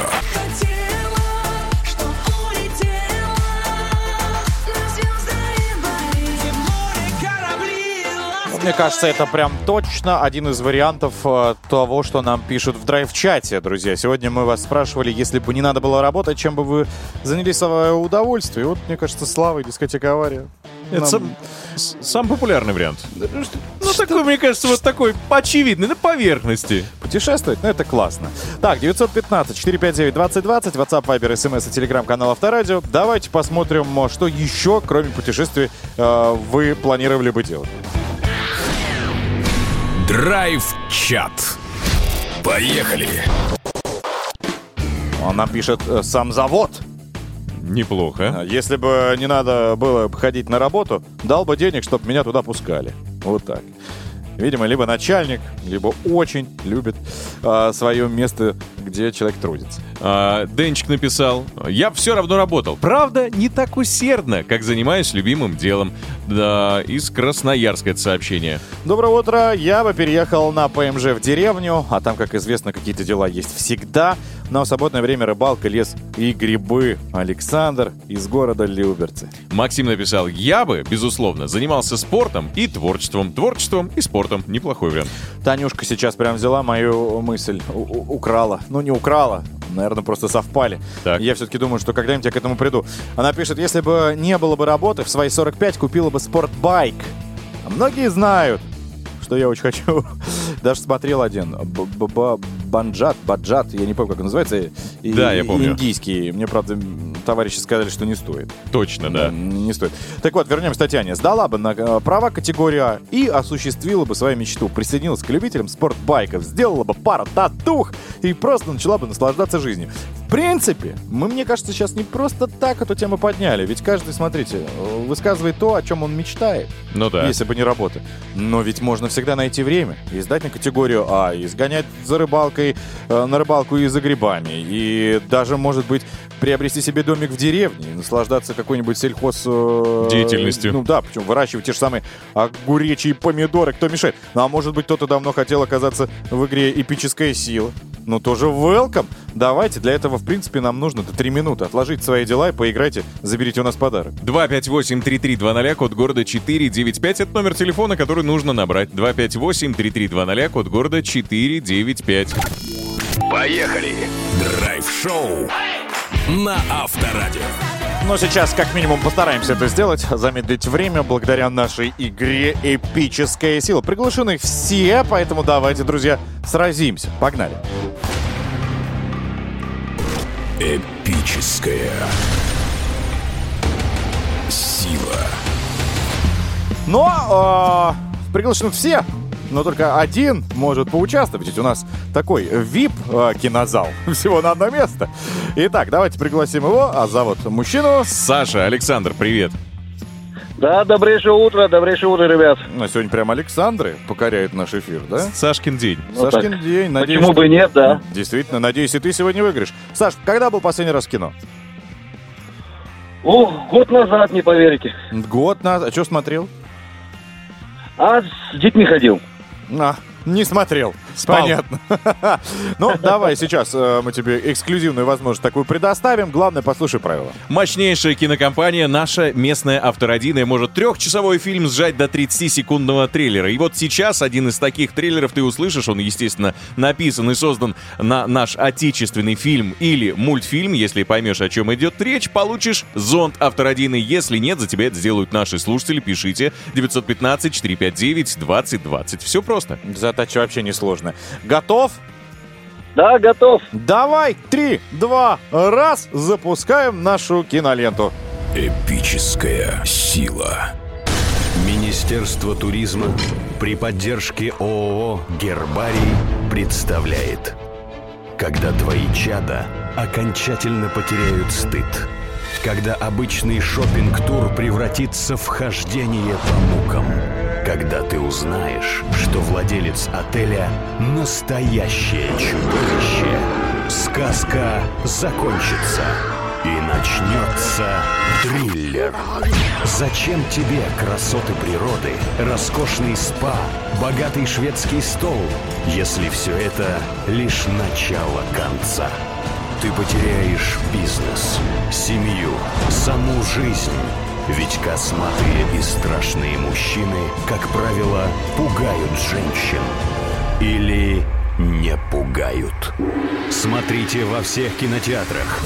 Мне кажется, это прям точно один из вариантов э, того, что нам пишут в драйв-чате, друзья. Сегодня мы вас спрашивали, если бы не надо было работать, чем бы вы занялись в свое удовольствие. И вот, мне кажется, Слава и дискотека «Авария». Это нам... сам, сам популярный вариант. Ну, что? Такой, мне кажется, вот такой очевидный, на поверхности. Путешествовать, ну, это классно. Так, девятьсот пятнадцать четыреста пятьдесят девять двадцать двадцать, WhatsApp, Viber, эс эм эс и телеграм-канал Авторадио. Давайте посмотрим, что еще, кроме путешествий, э, вы планировали бы делать. Драйв-чат. Поехали. Он нам пишет: сам завод. Неплохо. Если бы не надо было ходить на работу, дал бы денег, чтобы меня туда пускали. Вот так. Видимо, либо начальник, либо очень любит а, свое место, где человек трудится. А, Денчик написал: я все равно работал. Правда, не так усердно, как занимаюсь любимым делом. Да, из Красноярска это сообщение. Доброе утро. Я бы переехал на ПМЖ в деревню, а там, как известно, какие-то дела есть всегда. Но в свободное время рыбалка, лес и грибы. Александр из города Люберцы. Максим написал: я бы, безусловно, занимался спортом и творчеством. Творчеством и спортом. Неплохой вариант. Танюшка сейчас прям взяла мою мысль. У- украла. Ну, не украла. Наверное, просто совпали. Так. Я все-таки думаю, что когда-нибудь я к этому приду. Она пишет: если бы не было бы работы, в свои сорок пять купила бы спортбайк. А многие знают, что я очень хочу. Даже смотрел один. Банджат, баджат, я не помню, как он называется. И, да, я помню. Индийский. Мне, правда, товарищи сказали, что не стоит. Точно, да. Не, не стоит. Так вот, вернемся к Татьяне. Сдала бы на права категории А и осуществила бы свою мечту. Присоединилась к любителям спортбайков, сделала бы пару татух и просто начала бы наслаждаться жизнью. В принципе, мы, мне кажется, сейчас не просто так эту тему подняли. Ведь каждый, смотрите, высказывает то, о чем он мечтает. Ну да. Если бы не работа. Но ведь можно всегда найти время. И сдать на категорию А, и сгонять за рыбалкой, на рыбалку и за грибами. И даже, может быть, приобрести себе домик в деревне и наслаждаться какой-нибудь сельхоз... деятельностью. Ну да, причем выращивать те же самые огуречи и помидоры. Кто мешает? Ну а может быть, кто-то давно хотел оказаться в игре «Эпическая сила». Ну тоже welcome. Давайте, для этого, в принципе, нам нужно до три минуты. Отложите свои дела и поиграйте. Заберите у нас подарок. два пять восемь три три два ноль, код города четыре девять пять. Это номер телефона, который нужно набрать. два пять восемь три три два ноль, код города четыре девять пять. Поехали! Драйв-шоу на Авторадио. Но сейчас, как минимум, постараемся это сделать. Замедлить время благодаря нашей игре «Эпическая сила». Приглашены все, поэтому давайте, друзья, сразимся. Погнали! Эпическая сила. Но э, приглашены все, но только один может поучаствовать. Ведь у нас такой ви ай пи-кинозал. Э, Всего на одно место. Итак, давайте пригласим его. А зовут мужчину Саша. Александр, привет. Да, добрейшее утро, добрейшее утро, ребят. Ну, сегодня прям Александры покоряют наш эфир, да? Сашкин день. Ну, Сашкин так. день. Надеюсь, Почему что... бы нет, да? Действительно, надеюсь, и ты сегодня выиграешь. Саш, когда был последний раз в кино? О, год назад, не поверите. Год назад? А что смотрел? А с детьми ходил. На. Не смотрел. Спал. Понятно. Ну, давай сейчас э, мы тебе эксклюзивную возможность такую предоставим. Главное, послушай правила. Мощнейшая кинокомпания, наша местная авторадийная, может трехчасовой фильм сжать до тридцатисекундного трейлера. И вот сейчас один из таких трейлеров ты услышишь. Он, естественно, написан и создан на наш отечественный фильм или мультфильм. Если поймешь, о чем идет речь, получишь зонт авторадийный. Если нет, за тебя это сделают наши слушатели. Пишите девять один пять четыре пять девять двадцать двадцать. Все просто. Это что, вообще не сложно. Готов? Да, готов. Давай, три, два, раз, запускаем нашу киноленту. Эпическая сила. Министерство туризма при поддержке ООО «Гербарий» представляет. Когда твои чада окончательно потеряют стыд. Когда обычный шопинг-тур превратится в хождение по мукам. Когда ты узнаешь, что владелец отеля – настоящее чудовище, сказка закончится и начнется триллер. Зачем тебе красоты природы, роскошный спа, богатый шведский стол, если все это лишь начало конца? Ты потеряешь бизнес, семью, саму жизнь. Ведь косматые и страшные мужчины, как правило, пугают женщин. Или не пугают. Смотрите во всех кинотеатрах.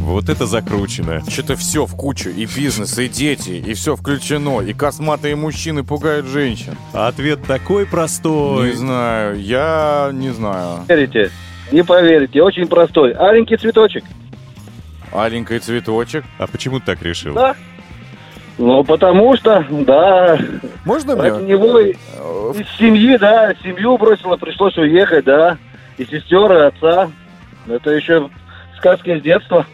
Вот это закручено. Что-то все в кучу. И бизнес, и дети, и все включено. И косматые мужчины пугают женщин. Ответ такой простой. Не знаю, я не знаю. Верите? Не поверите, очень простой. Аленький цветочек. Аленький цветочек. А почему ты так решил? Да. Ну, потому что, да. Можно мне? От него из семьи, да, семью бросила, пришлось уехать, да. И сестер, и отца. Это еще сказки с детства.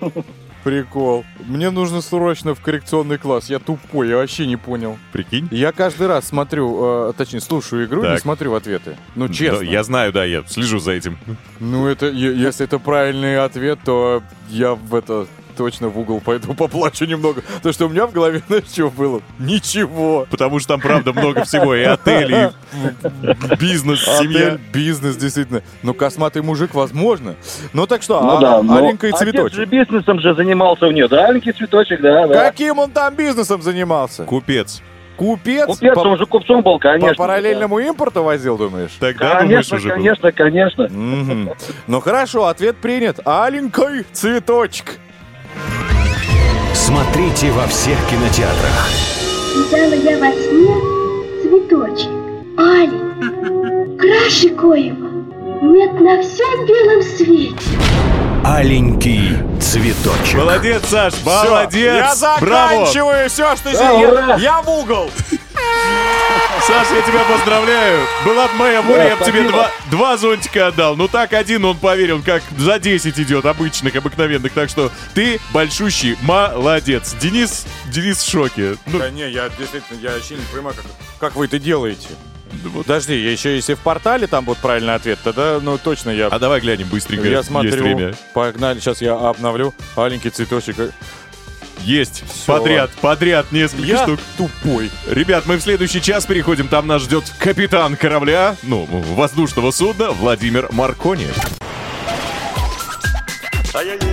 Прикол. Мне нужно срочно в коррекционный класс. Я тупой, я вообще не понял. Прикинь? Я каждый раз смотрю, э, точнее, слушаю игру, так. Не смотрю ответы. Ну, честно. Да, я знаю, да, я слежу за этим. Ну, это, е- если это правильный ответ, то я в это точно в угол пойду поплачу немного. Потому что у меня в голове, знаешь, что было? Ничего. Потому что там, правда, много всего. И отели, и бизнес, семья. Отель, бизнес, действительно. Ну, косматый мужик, возможно. Ну, так что, ну, а, да, аленький цветочек. Отец же бизнесом же занимался у нее. Да, аленький цветочек, да, да. Каким он там бизнесом занимался? Купец. Купец? Купец, по, он же купцом был, конечно. По параллельному да. импорту возил, думаешь? Тогда, конечно, думаешь, уже конечно, был. Конечно, конечно. Ну, хорошо, ответ принят. Аленький цветочек. Смотрите во всех кинотеатрах. Видала я во сне цветочек, алень, краше коего нет на всем белом свете. Аленький цветочек. Молодец, Саш, молодец. Все, я заканчиваю. Браво. Все, что да, сегодня. Я в угол. Саша, я тебя поздравляю. Была бы моя воля, да, я бы тебе два, два зонтика отдал. Ну так один он поверил, как за десять идет обычных, обыкновенных. Так что ты большущий молодец. Денис, Денис в шоке. Ну, да не, я действительно, я вообще не понимаю, как, как вы это делаете. Подожди, я еще если в портале там будет правильный ответ, тогда, ну, точно я... А давай глянем быстренько, я смотрю, есть время. Погнали, сейчас я обновлю. Маленький цветочек... Есть. Все. Подряд, подряд, несколько я штук. Тупой. Ребят, мы в следующий час переходим. Там нас ждет капитан корабля, ну, воздушного судна Владимир Маркони. Поехали.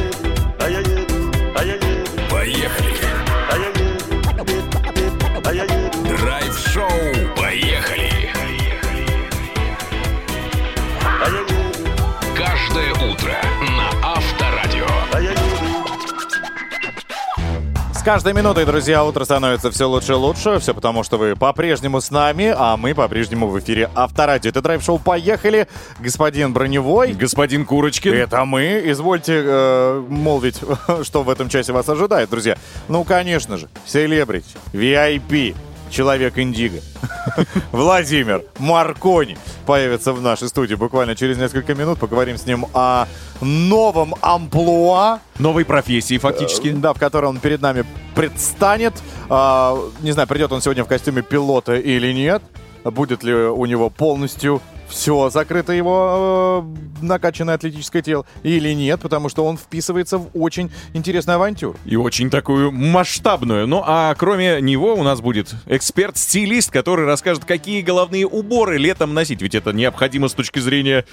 Драйв-шоу. Поехали. Каждое утро на Авторадио. Каждой минутой, друзья, утро становится все лучше и лучше. Все потому, что вы по-прежнему с нами, а мы по-прежнему в эфире Авторадио. Это драйв-шоу «Поехали». Господин Броневой. Господин Курочкин. Это мы. Извольте э, молвить, что в этом часе вас ожидает, друзья. Ну, конечно же, селебрити, ви ай пи, человек-индиго. Владимир Маркони появится в нашей студии буквально через несколько минут. Поговорим с ним о новом амплуа. Новой профессии, фактически. Э, да, в которой он перед нами предстанет. Э, не знаю, придет он сегодня в костюме пилота или нет. Будет ли у него полностью все закрыто его э, накачанное атлетическое тело или нет, потому что он вписывается в очень интересную авантюру. И очень такую масштабную. Ну а кроме него у нас будет эксперт-стилист, который расскажет, какие головные уборы летом носить. Ведь это необходимо с точки зрения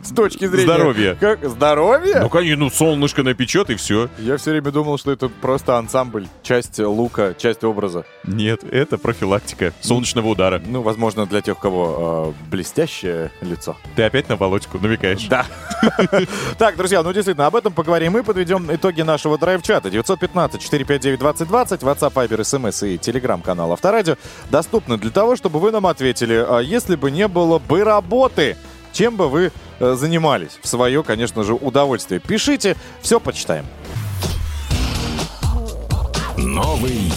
здоровья. Здоровья? Ну, конечно, солнышко напечет и все. Я все время думал, что это просто ансамбль, часть лука, часть образа. Нет, это профилактика солнечного удара. Ну, возможно, для тех, кого... блестящее лицо. Ты опять на Володьку намекаешь? Да. Так, друзья, ну действительно, об этом поговорим и подведем итоги нашего драйв-чата. девять один пять четыре пять девять двадцать двадцать, WhatsApp, Viber, эс эм эс и телеграм-канал Авторадио доступны для того, чтобы вы нам ответили, если бы не было бы работы, чем бы вы занимались в свое, конечно же, удовольствие. Пишите, все почитаем. Новый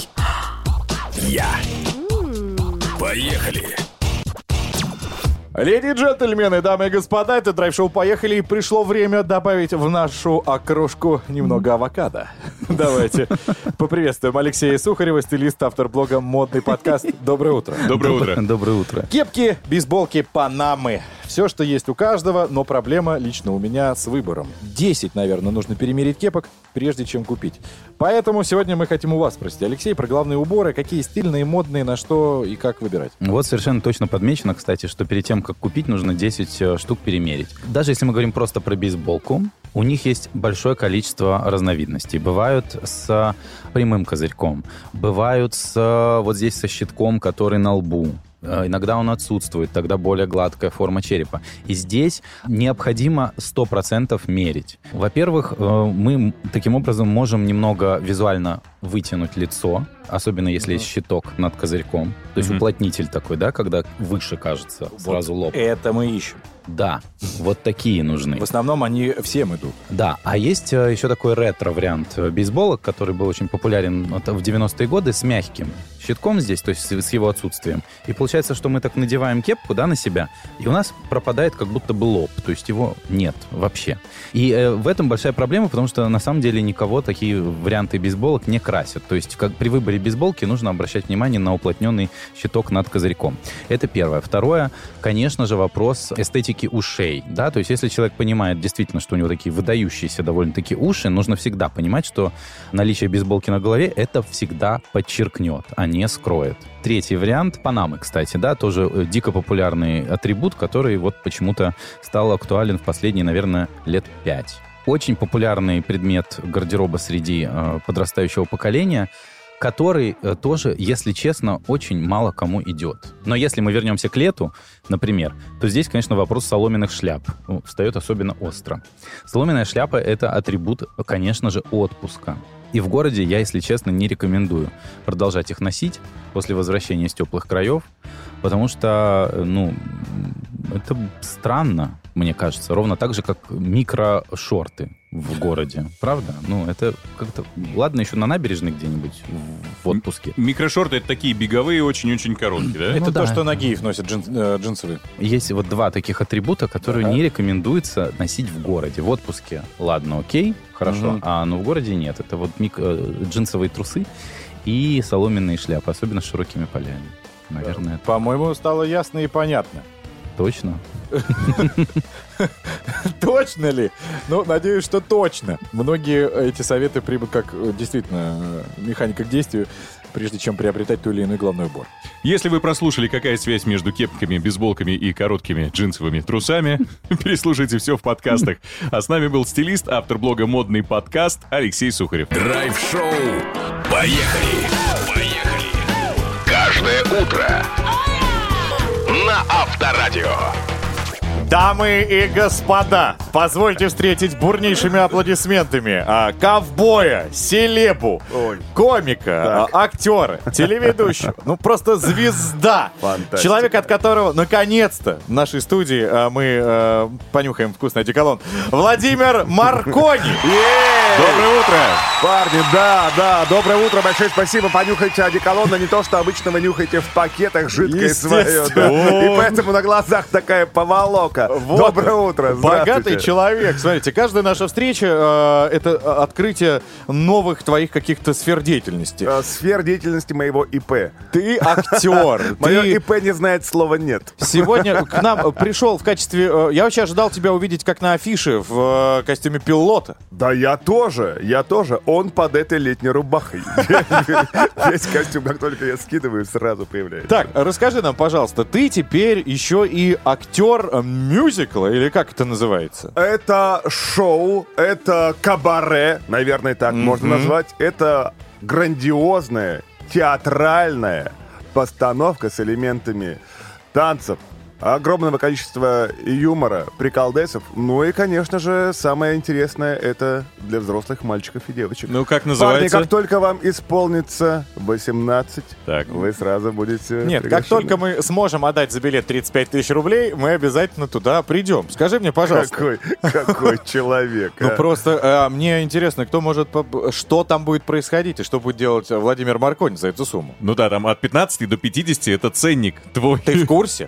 я. Поехали. Леди и джентльмены, дамы и господа, это драйв-шоу «Поехали», и пришло время добавить в нашу окрошку немного авокадо. Давайте поприветствуем Алексея Сухарева, стилист, автор блога «Модный подкаст». Доброе утро. Доброе утро. Доброе утро. Кепки, бейсболки, панамы. Все, что есть у каждого, но проблема лично у меня с выбором. Десять, наверное, нужно перемерить кепок, прежде чем купить. Поэтому сегодня мы хотим у вас спросить, Алексей, про главные уборы, какие стильные, модные, на что и как выбирать. Вот совершенно точно подмечено, кстати, что перед тем, как купить, нужно десять штук перемерить. Даже если мы говорим просто про бейсболку, у них есть большое количество разновидностей. Бывают с прямым козырьком, бывают с, вот здесь со щитком, который на лбу. Иногда он отсутствует, тогда более гладкая форма черепа. И здесь необходимо сто процентов мерить. Во-первых, мы таким образом можем немного визуально вытянуть лицо, особенно если mm-hmm. есть щиток над козырьком. То есть mm-hmm. уплотнитель такой, да, когда выше кажется вот сразу лоб. Это мы ищем. Да, вот такие нужны. В основном они всем идут. Да, а есть еще такой ретро-вариант бейсболок, который был очень популярен в девяностые годы с мягким щитком здесь, то есть с его отсутствием. И получается, что мы так надеваем кепку, да, на себя, и у нас пропадает как будто бы лоб, то есть его нет вообще. И э, в этом большая проблема, потому что на самом деле никого такие варианты бейсболок не красят. То есть как при выборе бейсболки нужно обращать внимание на уплотненный щиток над козырьком. Это первое. Второе, конечно же, вопрос эстетики ушей, да, то есть если человек понимает действительно, что у него такие выдающиеся довольно-таки уши, нужно всегда понимать, что наличие бейсболки на голове это всегда подчеркнет, а не скроет. Третий вариант — панамы, кстати, да, тоже дико популярный атрибут, который вот почему-то стал актуален в последние, наверное, лет пять. Очень популярный предмет гардероба среди э, подрастающего поколения, который тоже, если честно, очень мало кому идет. Но если мы вернемся к лету, например, то здесь, конечно, вопрос соломенных шляп встает особенно остро. Соломенная шляпа — это атрибут, конечно же, отпуска. И в городе я, если честно, не рекомендую продолжать их носить после возвращения с теплых краев, потому что, ну, Это странно, мне кажется. Ровно так же, как микрошорты в городе. Правда? Ну, это как-то... Ладно, еще на набережной где-нибудь в отпуске. Микрошорты — это такие беговые, очень-очень короткие, да? Это ну, то, да. что Нагиев носит, джин, э, джинсовые. Есть вот два таких атрибута, которые ага. не рекомендуется носить в городе. В отпуске, ладно, окей, хорошо. Угу. А ну, в городе нет. Это вот мик... джинсовые трусы и соломенные шляпы, особенно с широкими полями. Наверное, да. это... По-моему, стало ясно и понятно. Точно? Точно ли? Ну, надеюсь, что точно. Многие эти советы примут как действительно механика к действию, прежде чем приобретать ту или иную головной убор. Если вы прослушали, какая связь между кепками, бейсболками и короткими джинсовыми трусами, переслушайте все в подкастах. А с нами был стилист, автор блога «Модный подкаст» Алексей Сухарев. Драйв-шоу. Поехали! Поехали! Каждое утро на Авторадио. Дамы и господа, позвольте встретить бурнейшими аплодисментами а, ковбоя, селебу, Ой. комика, а, актера, телеведущего. Ну, просто звезда. Фантастика. Человек, от которого, наконец-то, в нашей студии а, мы а, понюхаем вкусный одеколон. Владимир Маркони. Доброе утро. Парни, да, да, доброе утро. Большое спасибо. Понюхайте одеколон, но не то, что обычно вы нюхаете в пакетах жидкое свое. И поэтому на глазах такая поволока. Вот. Доброе утро. Богатый человек. Смотрите, каждая наша встреча э, — это открытие новых твоих каких-то сфер деятельности. Сфер деятельности моего ИП. Ты актер. Мое ИП не знает слова «нет». Сегодня к нам пришел в качестве... Я вообще ожидал тебя увидеть как на афише в костюме пилота. Да я тоже. Я тоже. Он под этой летней рубахой. Весь костюм, как только я скидываю, сразу появляется. Так, расскажи нам, пожалуйста, ты теперь еще и актер... мюзикла, или как это называется? Это шоу, это кабаре, наверное, так mm-hmm. можно назвать. Это грандиозная, театральная постановка с элементами танцев, огромного количества юмора, приколдесов. Ну и, конечно же, самое интересное — это для взрослых мальчиков и девочек. Ну, как называется? Парни, как только вам исполнится восемнадцать, так. вы сразу будете Нет, приглашены. Как только мы сможем отдать за билет тридцать пять тысяч рублей, мы обязательно туда придем. Скажи мне, пожалуйста. Какой, какой человек. Ну, просто мне интересно, кто может... Что там будет происходить и что будет делать Владимир Маркони за эту сумму? Ну да, там от пятнадцати до пятидесяти это ценник твой. Ты в курсе?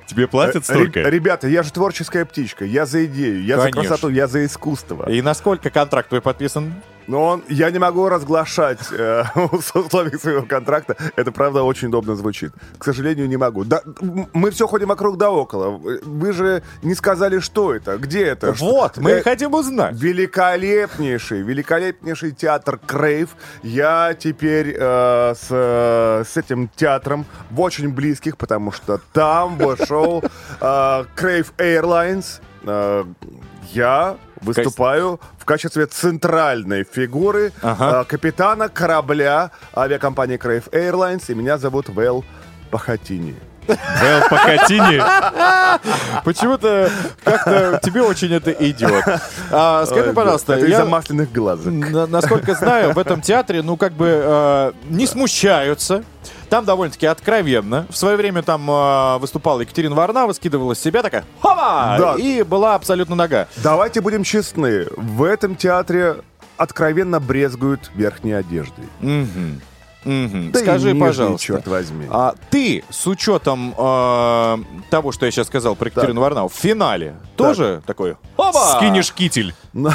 Тебе платят столько? Ребята, я же творческая птичка. Я за идею, я Конечно. за красоту, я за искусство. И насколько контракт твой подписан? Но он, я не могу разглашать э, условия своего контракта. Это, правда, очень удобно звучит. К сожалению, не могу. Да, мы все ходим вокруг да около. Вы же не сказали, что это, где это. Вот, что? мы э- хотим узнать. Великолепнейший, великолепнейший театр Crave. Я теперь э, с, э, с этим театром в очень близких, потому что там вошел э, Crave Airlines. Э, я... Выступаю в качестве центральной фигуры ага. э, капитана корабля авиакомпании Crave Airlines, и меня зовут Вэл Пахатини. Вэл Пахатини? Почему-то как-то тебе очень это идет. А, скажи, Ой, пожалуйста... Это я, из-за масляных глазок. На, насколько знаю, в этом театре, ну, как бы э, не смущаются... Там довольно-таки откровенно. В свое время там э, выступала Екатерина Варнава, скидывала с себя такая «Хова!» да. и была абсолютно нога. Давайте будем честны. В этом театре откровенно брезгуют верхней одеждой. Угу. Угу. Да Скажи, пожалуйста, черт возьми. А ты, с учетом э, того, что я сейчас сказал про Екатерину да. Варнау, в финале да. тоже такой «Оба!» скинешь китель? Ну,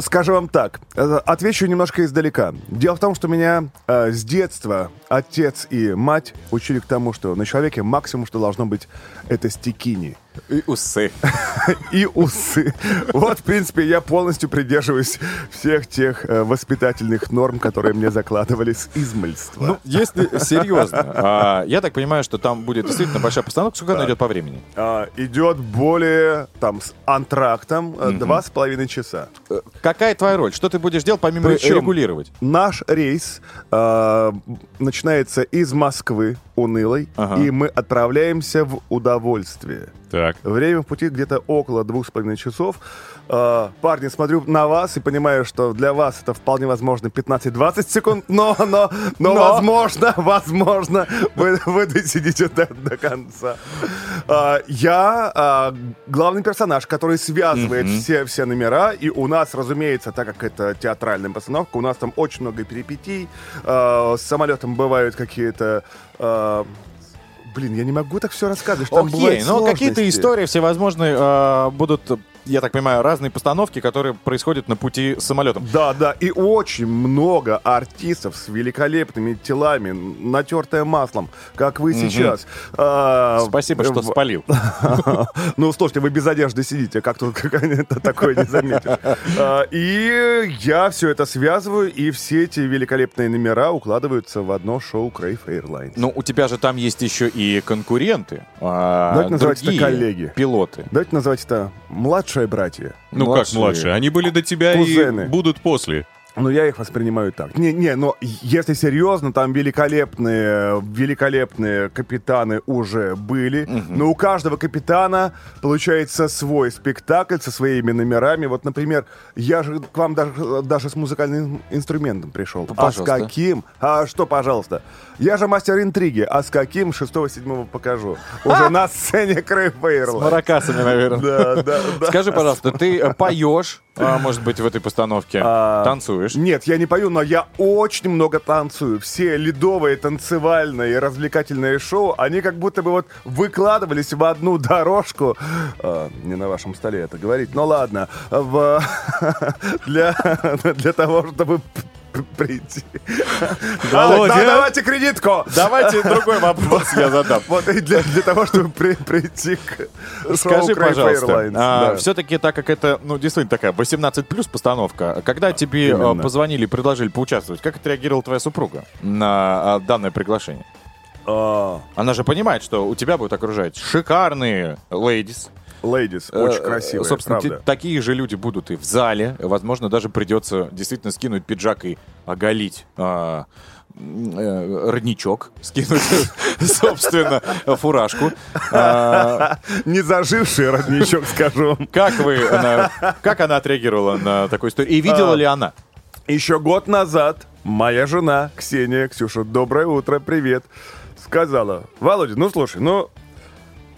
скажу вам так, отвечу немножко издалека. Дело в том, что меня э, с детства отец и мать учили к тому, что на человеке максимум, что должно быть, это стекини. И усы. И усы. Вот, в принципе, я полностью придерживаюсь всех тех э, воспитательных норм, которые мне закладывались из мальства. Ну, если серьезно, а, я так понимаю, что там будет действительно большая постановка. Сколько да. она идет по времени? А, идет более, там, с антрактом два с половиной часа. Какая твоя роль? Что ты будешь делать, помимо Причем, регулировать? Наш рейс э, начинается из Москвы унылой, ага. и мы отправляемся в удовольствие. Так. Так. Время пути где-то около двух с половиной часов. Парни, смотрю на вас и понимаю, что для вас это вполне возможно пятнадцать-двадцать секунд, но, но, но, но. возможно, возможно, вы, вы досидите до, до конца. Я главный персонаж, который связывает mm-hmm. все, все номера, и у нас, разумеется, так как это театральная постановка, у нас там очень много перипетий, с самолетом бывают какие-то... Блин, я не могу так все рассказывать, что okay, там бывают сложности. Какие-то истории всевозможные э, будут... Я так понимаю, разные постановки, которые происходят на пути с самолетом. Да, да, и очень много артистов с великолепными телами, натертое маслом, как вы сейчас. Спасибо, что спалил. Ну, слушайте, вы без одежды сидите, как тут такое не заметишь. И я все это связываю, и все эти великолепные номера укладываются в одно шоу Crave Airlines. Ну, у тебя же там есть еще и конкуренты. Давайте называть это коллеги. Пилоты. Давайте называть это младшие. Братья. Ну младшие. Как младшие? Они были до тебя кузены. И будут после. Ну, я их воспринимаю так. Не, не, но если серьезно, там великолепные, великолепные капитаны уже были. Угу. Но у каждого капитана получается свой спектакль со своими номерами. Вот, например, я же к вам даже, даже с музыкальным инструментом пришел. Пожалуйста. А с каким? А что, пожалуйста? Я же мастер интриги. А с каким? шестого-седьмого покажу. Уже на сцене Crave Airlines. С маракасами, наверное. Да, да, да. Скажи, пожалуйста, ты поешь, может быть, в этой постановке? Танцуешь? Нет, я не пою, но я очень много танцую. Все ледовые, танцевальные, развлекательные шоу, они как будто бы вот выкладывались в одну дорожку. А, не на вашем столе это говорить, но ладно. В... Для... Для того, чтобы... прийти. Да, да, давайте кредитку. Давайте другой вопрос я задам. Вот и для, для того, чтобы при, прийти к Скажи, пожалуйста, а, да. все-таки так как это, ну, действительно такая восемнадцать плюс постановка, когда тебе Именно. позвонили, предложили поучаствовать, как отреагировала твоя супруга на данное приглашение? А... Она же понимает, что у тебя будут окружать шикарные лейдис. Ladies, очень красивые, собственно, правда. Собственно, такие же люди будут и в зале. Возможно, даже придется действительно скинуть пиджак и оголить а, а, родничок. Скинуть, собственно, фуражку. Не заживший родничок, скажу вам. Как она отреагировала на такую историю? И видела ли она? Еще год назад моя жена, Ксения, Ксюша, доброе утро, привет, сказала: Володя, ну слушай, ну...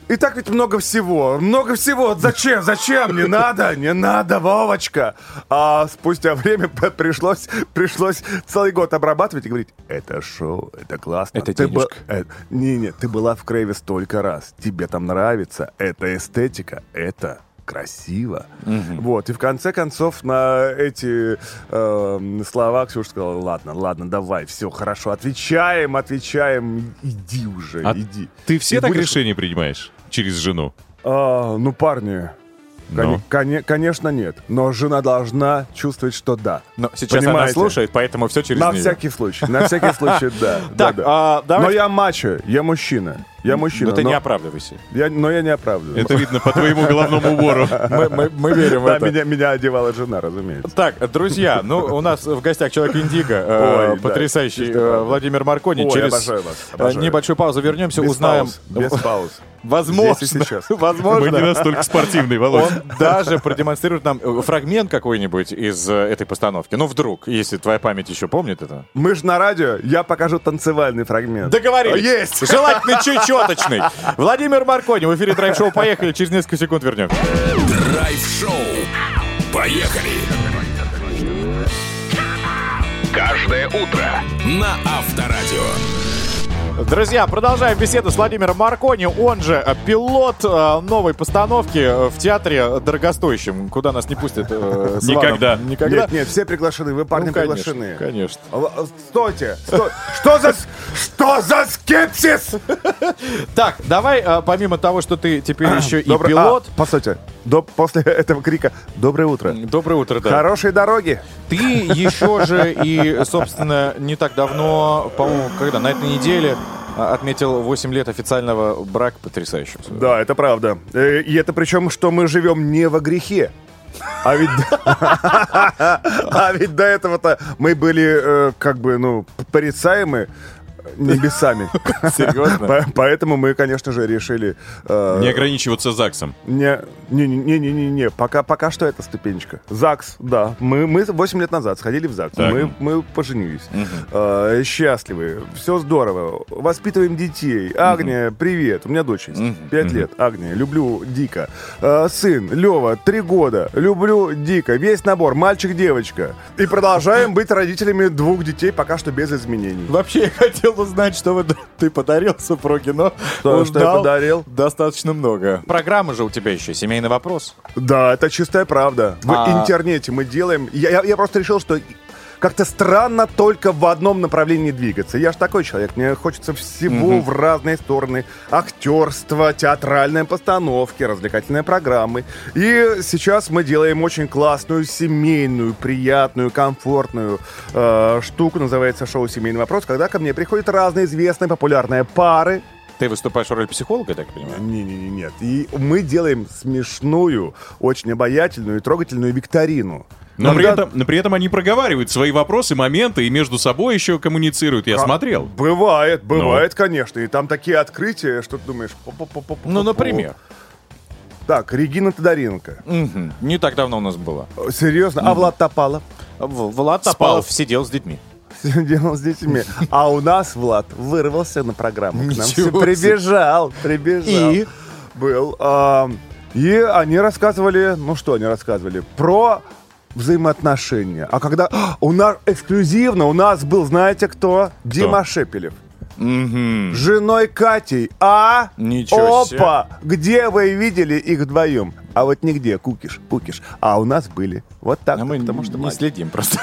И так ведь много всего, много всего. Зачем, зачем? Не надо, не надо, Вовочка. А спустя время пришлось, пришлось целый год обрабатывать и говорить: это шоу, это классно. Это ты денежка. Б... Э... Не, не, ты была в Крейве столько раз, тебе там нравится, это эстетика, это красиво. Угу. Вот, и в конце концов на эти э, слова Ксюша сказала: ладно, ладно, давай, все, хорошо, отвечаем, отвечаем, иди уже, а иди. Ты все и так будешь... решения принимаешь? Через жену? А, ну, парни, кон- кон- конечно, нет. Но жена должна чувствовать, что да. Но сейчас Понимаете? Она слушает, поэтому все через на нее. На всякий случай, на всякий случай, да. Но я мачо, я мужчина. Я мужчина. Но ты не оправдывайся. Но я не оправдываюсь. Это видно по твоему головному убору. Мы верим в это. Да, меня одевала жена, разумеется. Так, друзья, ну у нас в гостях человек Индиго, потрясающий Владимир Маркони. Через небольшую паузу вернемся, узнаем. Без пауз. Возможно. Возможно. Мы не настолько спортивные, Володь. Он даже продемонстрирует нам фрагмент какой-нибудь из этой постановки. Ну вдруг, если твоя память еще помнит это. Мы же на радио, я покажу танцевальный фрагмент. Договорились. Есть. Желательно чуть-чуть. Владимир Маркони в эфире драйв-шоу. Поехали, через несколько секунд вернемся. Драйв-шоу. Поехали. Каждое утро на Авторадио. Друзья, продолжаем беседу с Владимиром Маркони. Он же пилот новой постановки в театре дорогостоящем, куда нас не пустят. Э, Никогда. Никогда. Нет, нет, все приглашены, вы, парни, ну, конечно, приглашены. Конечно. Стойте, стойте. Что за, что за скепсис? Так, давай, помимо того, что ты теперь еще и пилот. Постойте, после этого крика «Доброе утро». Доброе утро, да. Хорошей дороги. Ты еще же и, собственно, не так давно, по-моему, когда, на этой неделе... отметил восемь лет официального брака потрясающего. Да, это правда. И это причем, что мы живем не во грехе. А ведь, а ведь до этого-то мы были э, как бы, ну, порицаемы. небесами. Серьезно? Поэтому мы, конечно же, решили... Не ограничиваться ЗАГСом. Не-не-не-не-не. Пока что это ступенечка. ЗАГС, да. Мы восемь лет назад сходили в ЗАГС. Мы поженились. Счастливы. Все здорово. Воспитываем детей. Агния, привет. У меня дочь есть. пять лет. Агния, люблю дико. Сын, Лева, три года. Люблю дико. Весь набор. Мальчик-девочка. И продолжаем быть родителями двух детей пока что без изменений. Вообще, я хотел узнать, что вы, ты подарил супруге, но он что дал я подарил? Достаточно много. Программа же у тебя еще, «Семейный вопрос». Да, это чистая правда. В а... интернете мы делаем... Я, я, я просто решил, что... Как-то странно только в одном направлении двигаться. Я ж такой человек, мне хочется всего mm-hmm. в разные стороны. Актерство, театральные постановки, развлекательные программы. И сейчас мы делаем очень классную, семейную, приятную, комфортную э, штуку. Называется шоу «Семейный вопрос», когда ко мне приходят разные известные популярные пары. Ты выступаешь в роли психолога, я так понимаю? Не-не-не, нет. И мы делаем смешную, очень обаятельную и трогательную викторину. Но, но, при да... этом, но при этом они проговаривают свои вопросы, моменты и между собой еще коммуницируют. Я а, смотрел. Бывает, бывает, ну. конечно. И там такие открытия, что ты думаешь... Ну, например... Так, Регина Тодоренко. Угу. Не так давно у нас было. Серьезно? Угу. А Влад Топало? В- Влад Топалов сидел с детьми. Делал с детьми. А у нас Влад вырвался на программу. К нам все прибежал, прибежал. И? Был. А, и они рассказывали, ну что они рассказывали? Про взаимоотношения. А когда а, у нас эксклюзивно у нас был, знаете кто? кто? Дима Шепелев. Угу. Женой Катей. А? Ничего опа! Себе. Где вы видели их вдвоем? А вот нигде, кукиш, кукиш. А у нас были. Вот так. А мы потому, что не мать. Следим просто.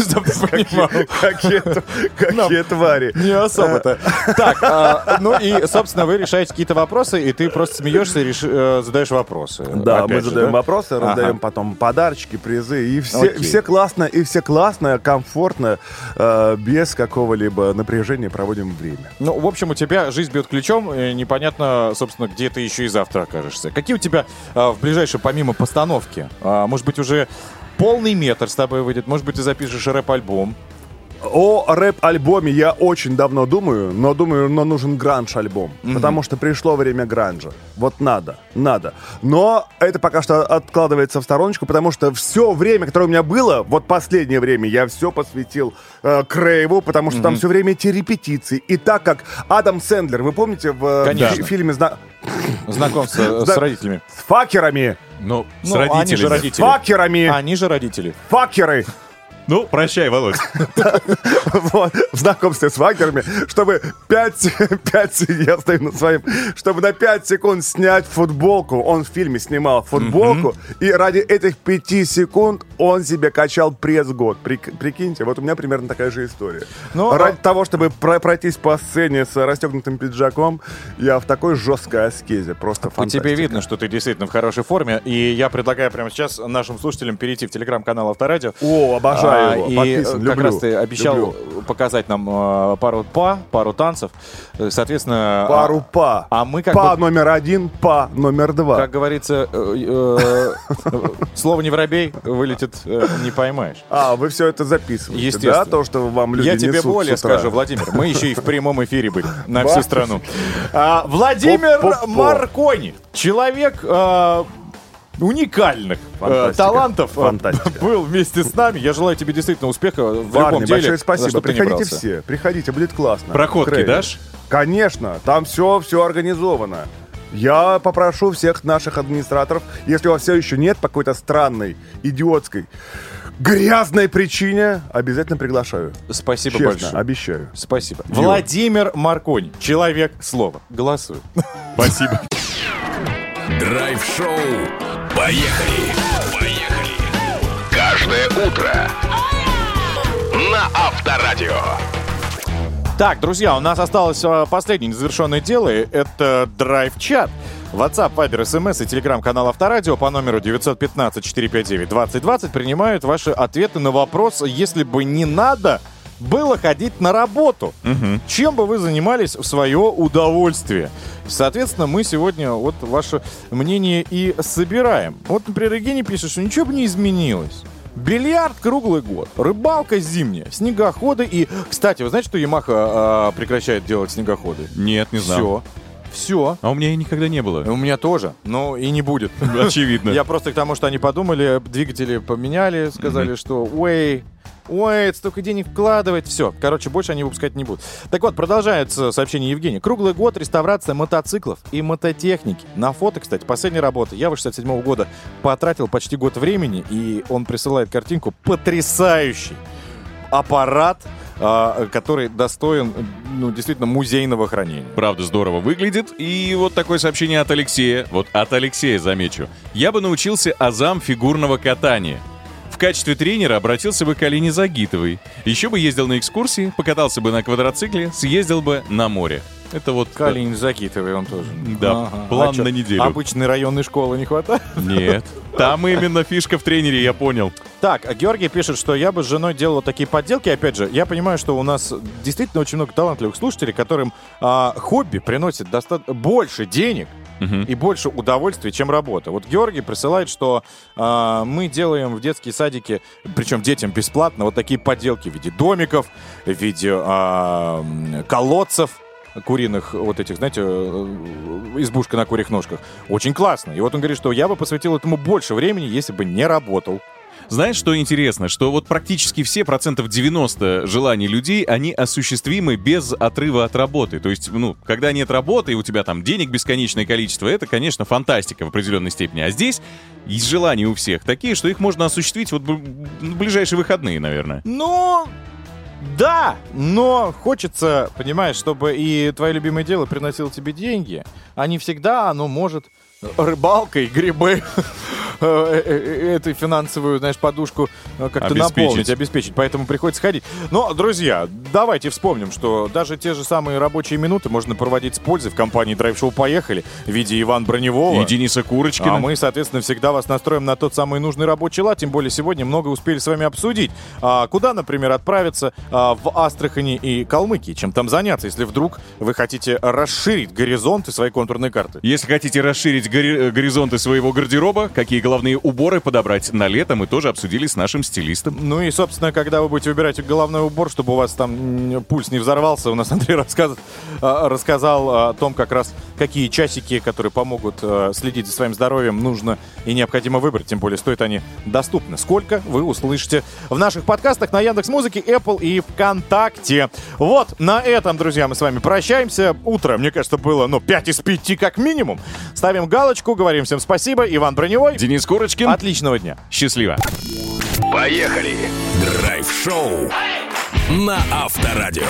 Чтобы ты понимал. Какие твари. Не особо-то. Так, ну и, собственно, вы решаете какие-то вопросы, и ты просто смеешься и задаешь вопросы. Да, мы задаем вопросы, раздаем потом подарочки, призы. И все классно, и все классно, комфортно, без какого-либо напряжения проводим время. Ну, в общем, у тебя жизнь бьет ключом, непонятно, собственно, где ты еще и завтра окажешься. Какие у тебя в ближайшем, помимо постановки, может быть, уже полный метр с тобой выйдет, может быть, ты запишешь рэп-альбом? О рэп-альбоме я очень давно думаю, но думаю, но нужен гранж-альбом, mm-hmm. потому что пришло время гранжа. Вот надо, надо. Но это пока что откладывается в стороночку, потому что все время, которое у меня было, вот последнее время, я все посвятил э, Крейву, потому что mm-hmm. там все время эти репетиции. И так как Адам Сэндлер, вы помните в, в фильме... Зна... Знакомство с родителями. С факерами. Ну, с ну, родителями. Они же родители. С факерами. Они же родители. Факеры. Ну, прощай, Володь. В знакомстве с факерами, чтобы я стою над своим, чтобы на пять секунд снять футболку. Он в фильме снимал футболку, и ради этих пяти секунд он себе качал пресс-год. Прикиньте, вот у меня примерно такая же история. Ради того, чтобы пройтись по сцене с расстегнутым пиджаком, я в такой жесткой аскезе. Просто фантастика. Тебе видно, что ты действительно в хорошей форме, и я предлагаю прямо сейчас нашим слушателям перейти в телеграм-канал Авторадио. О, обожаю. А, его, и как люблю, раз ты обещал люблю. показать нам э, пару па, пару танцев, соответственно... Пару па. А мы как па бы, номер один, па номер два. Как говорится, э, э, слово «не воробей» вылетит, э, не поймаешь. А, вы все это записываете, естественно. Да? То, что вам люди Я тебе более скажу, Владимир, мы еще и в прямом эфире были на всю страну. А, Владимир Маркони, человек... Э, уникальных Фантастика. талантов Фантастика. был вместе с нами. Я желаю тебе действительно успеха в Парни, любом деле. Большое спасибо. Приходите все. Приходите, будет классно. Проходки дашь? Конечно. Там все, все организовано. Я попрошу всех наших администраторов, если у вас все еще нет по какой-то странной, идиотской, грязной причине, обязательно приглашаю. Спасибо Честно, большое. Обещаю. Спасибо. Дима. Владимир Маркони. Человек слова. Голосую. Спасибо. Драйв-шоу. Поехали! Поехали! Каждое утро на Авторадио. Так, друзья, у нас осталось последнее незавершенное дело. Это драйв-чат. WhatsApp, Viber, эс эм эс и телеграм-канал Авторадио по номеру девять один пять четыре пять девять двадцать двадцать принимают ваши ответы на вопрос, если бы не надо... было ходить на работу. Угу. Чем бы вы занимались в свое удовольствие? Соответственно, мы сегодня вот ваше мнение и собираем. Вот, например, Региня пишет, что ничего бы не изменилось. Бильярд круглый год, рыбалка зимняя, снегоходы и... Кстати, вы знаете, что Yamaha э, прекращает делать снегоходы? Нет, не знаю. Все. Все. А у меня и никогда не было. У меня тоже. Но и не будет. Очевидно. Я просто к тому, что они подумали, двигатели поменяли, сказали, что «Уэй». Ой, столько денег вкладывать. Все, короче, больше они выпускать не будут. Так вот, продолжается сообщение Евгения. Круглый год реставрация мотоциклов и мототехники. На фото, кстати, последняя работа. Я в шестьдесят седьмого года потратил почти год времени. И он присылает картинку. Потрясающий аппарат, который достоин, ну, действительно, музейного хранения. Правда, здорово выглядит. И вот такое сообщение от Алексея. Вот от Алексея замечу. Я бы научился азам фигурного катания. В качестве тренера обратился бы к Алине Загитовой. Еще бы ездил на экскурсии, покатался бы на квадроцикле, съездил бы на море. Это вот... К Алине Загитовой он тоже. Да, ага. План а на что, неделю. Обычной районной школы не хватает? Нет. Там именно фишка в тренере, я понял. Так, Георгий пишет, что я бы с женой делал такие подделки. Опять же, я понимаю, что у нас действительно очень много талантливых слушателей, которым а, хобби приносит доста- больше денег, Uh-huh. и больше удовольствия, чем работа. Вот Георгий присылает, что э, мы делаем в детские садики, причем детям бесплатно, вот такие подделки в виде домиков, в виде э, колодцев куриных, вот этих, знаете, избушка на курьих ножках. Очень классно. И вот он говорит, что я бы посвятил этому больше времени, если бы не работал. Знаешь, что интересно? Что вот практически все, процентов девяносто желаний людей, они осуществимы без отрыва от работы. То есть, ну, когда нет работы, и у тебя там денег бесконечное количество, это, конечно, фантастика в определенной степени. А здесь есть желания у всех такие, что их можно осуществить вот в ближайшие выходные, наверное. Ну... Но... Да, но хочется, понимаешь, чтобы и твое любимое дело приносило тебе деньги, а не всегда оно может рыбалкой, грибы, эту финансовую, знаешь, подушку как-то наполнить, обеспечить. Поэтому приходится ходить. Но, друзья, давайте вспомним, что даже те же самые рабочие минуты можно проводить с пользой в компании «Драйв-шоу Поехали» в виде Ивана Броневого и Дениса Курочкина. А мы, соответственно, всегда вас настроим на тот самый нужный рабочий лад. Тем более сегодня много успели с вами обсудить. А куда, например, отправиться в Астрахани и Калмыкии, чем там заняться, если вдруг вы хотите расширить горизонты своей контурной карты. Если хотите расширить гори- горизонты своего гардероба, какие головные уборы подобрать на лето, мы тоже обсудили с нашим стилистом. Ну и, собственно, когда вы будете выбирать головной убор, чтобы у вас там пульс не взорвался, у нас Андрей Рассказов рассказал о том, как раз какие часики, которые помогут следить за своим здоровьем, нужно и необходимо выбрать. Тем более, стоят они доступно. Сколько вы услышите в наших подкастах на Яндекс.Музыке, Apple и ВКонтакте. Вот на этом, друзья, мы с вами прощаемся. Утро, мне кажется, было, ну, пять из пяти как минимум. Ставим галочку, говорим всем спасибо. Иван Броневой. Денис Курочкин. Отличного дня. Счастливо. Поехали. Драйв-шоу на Авторадио.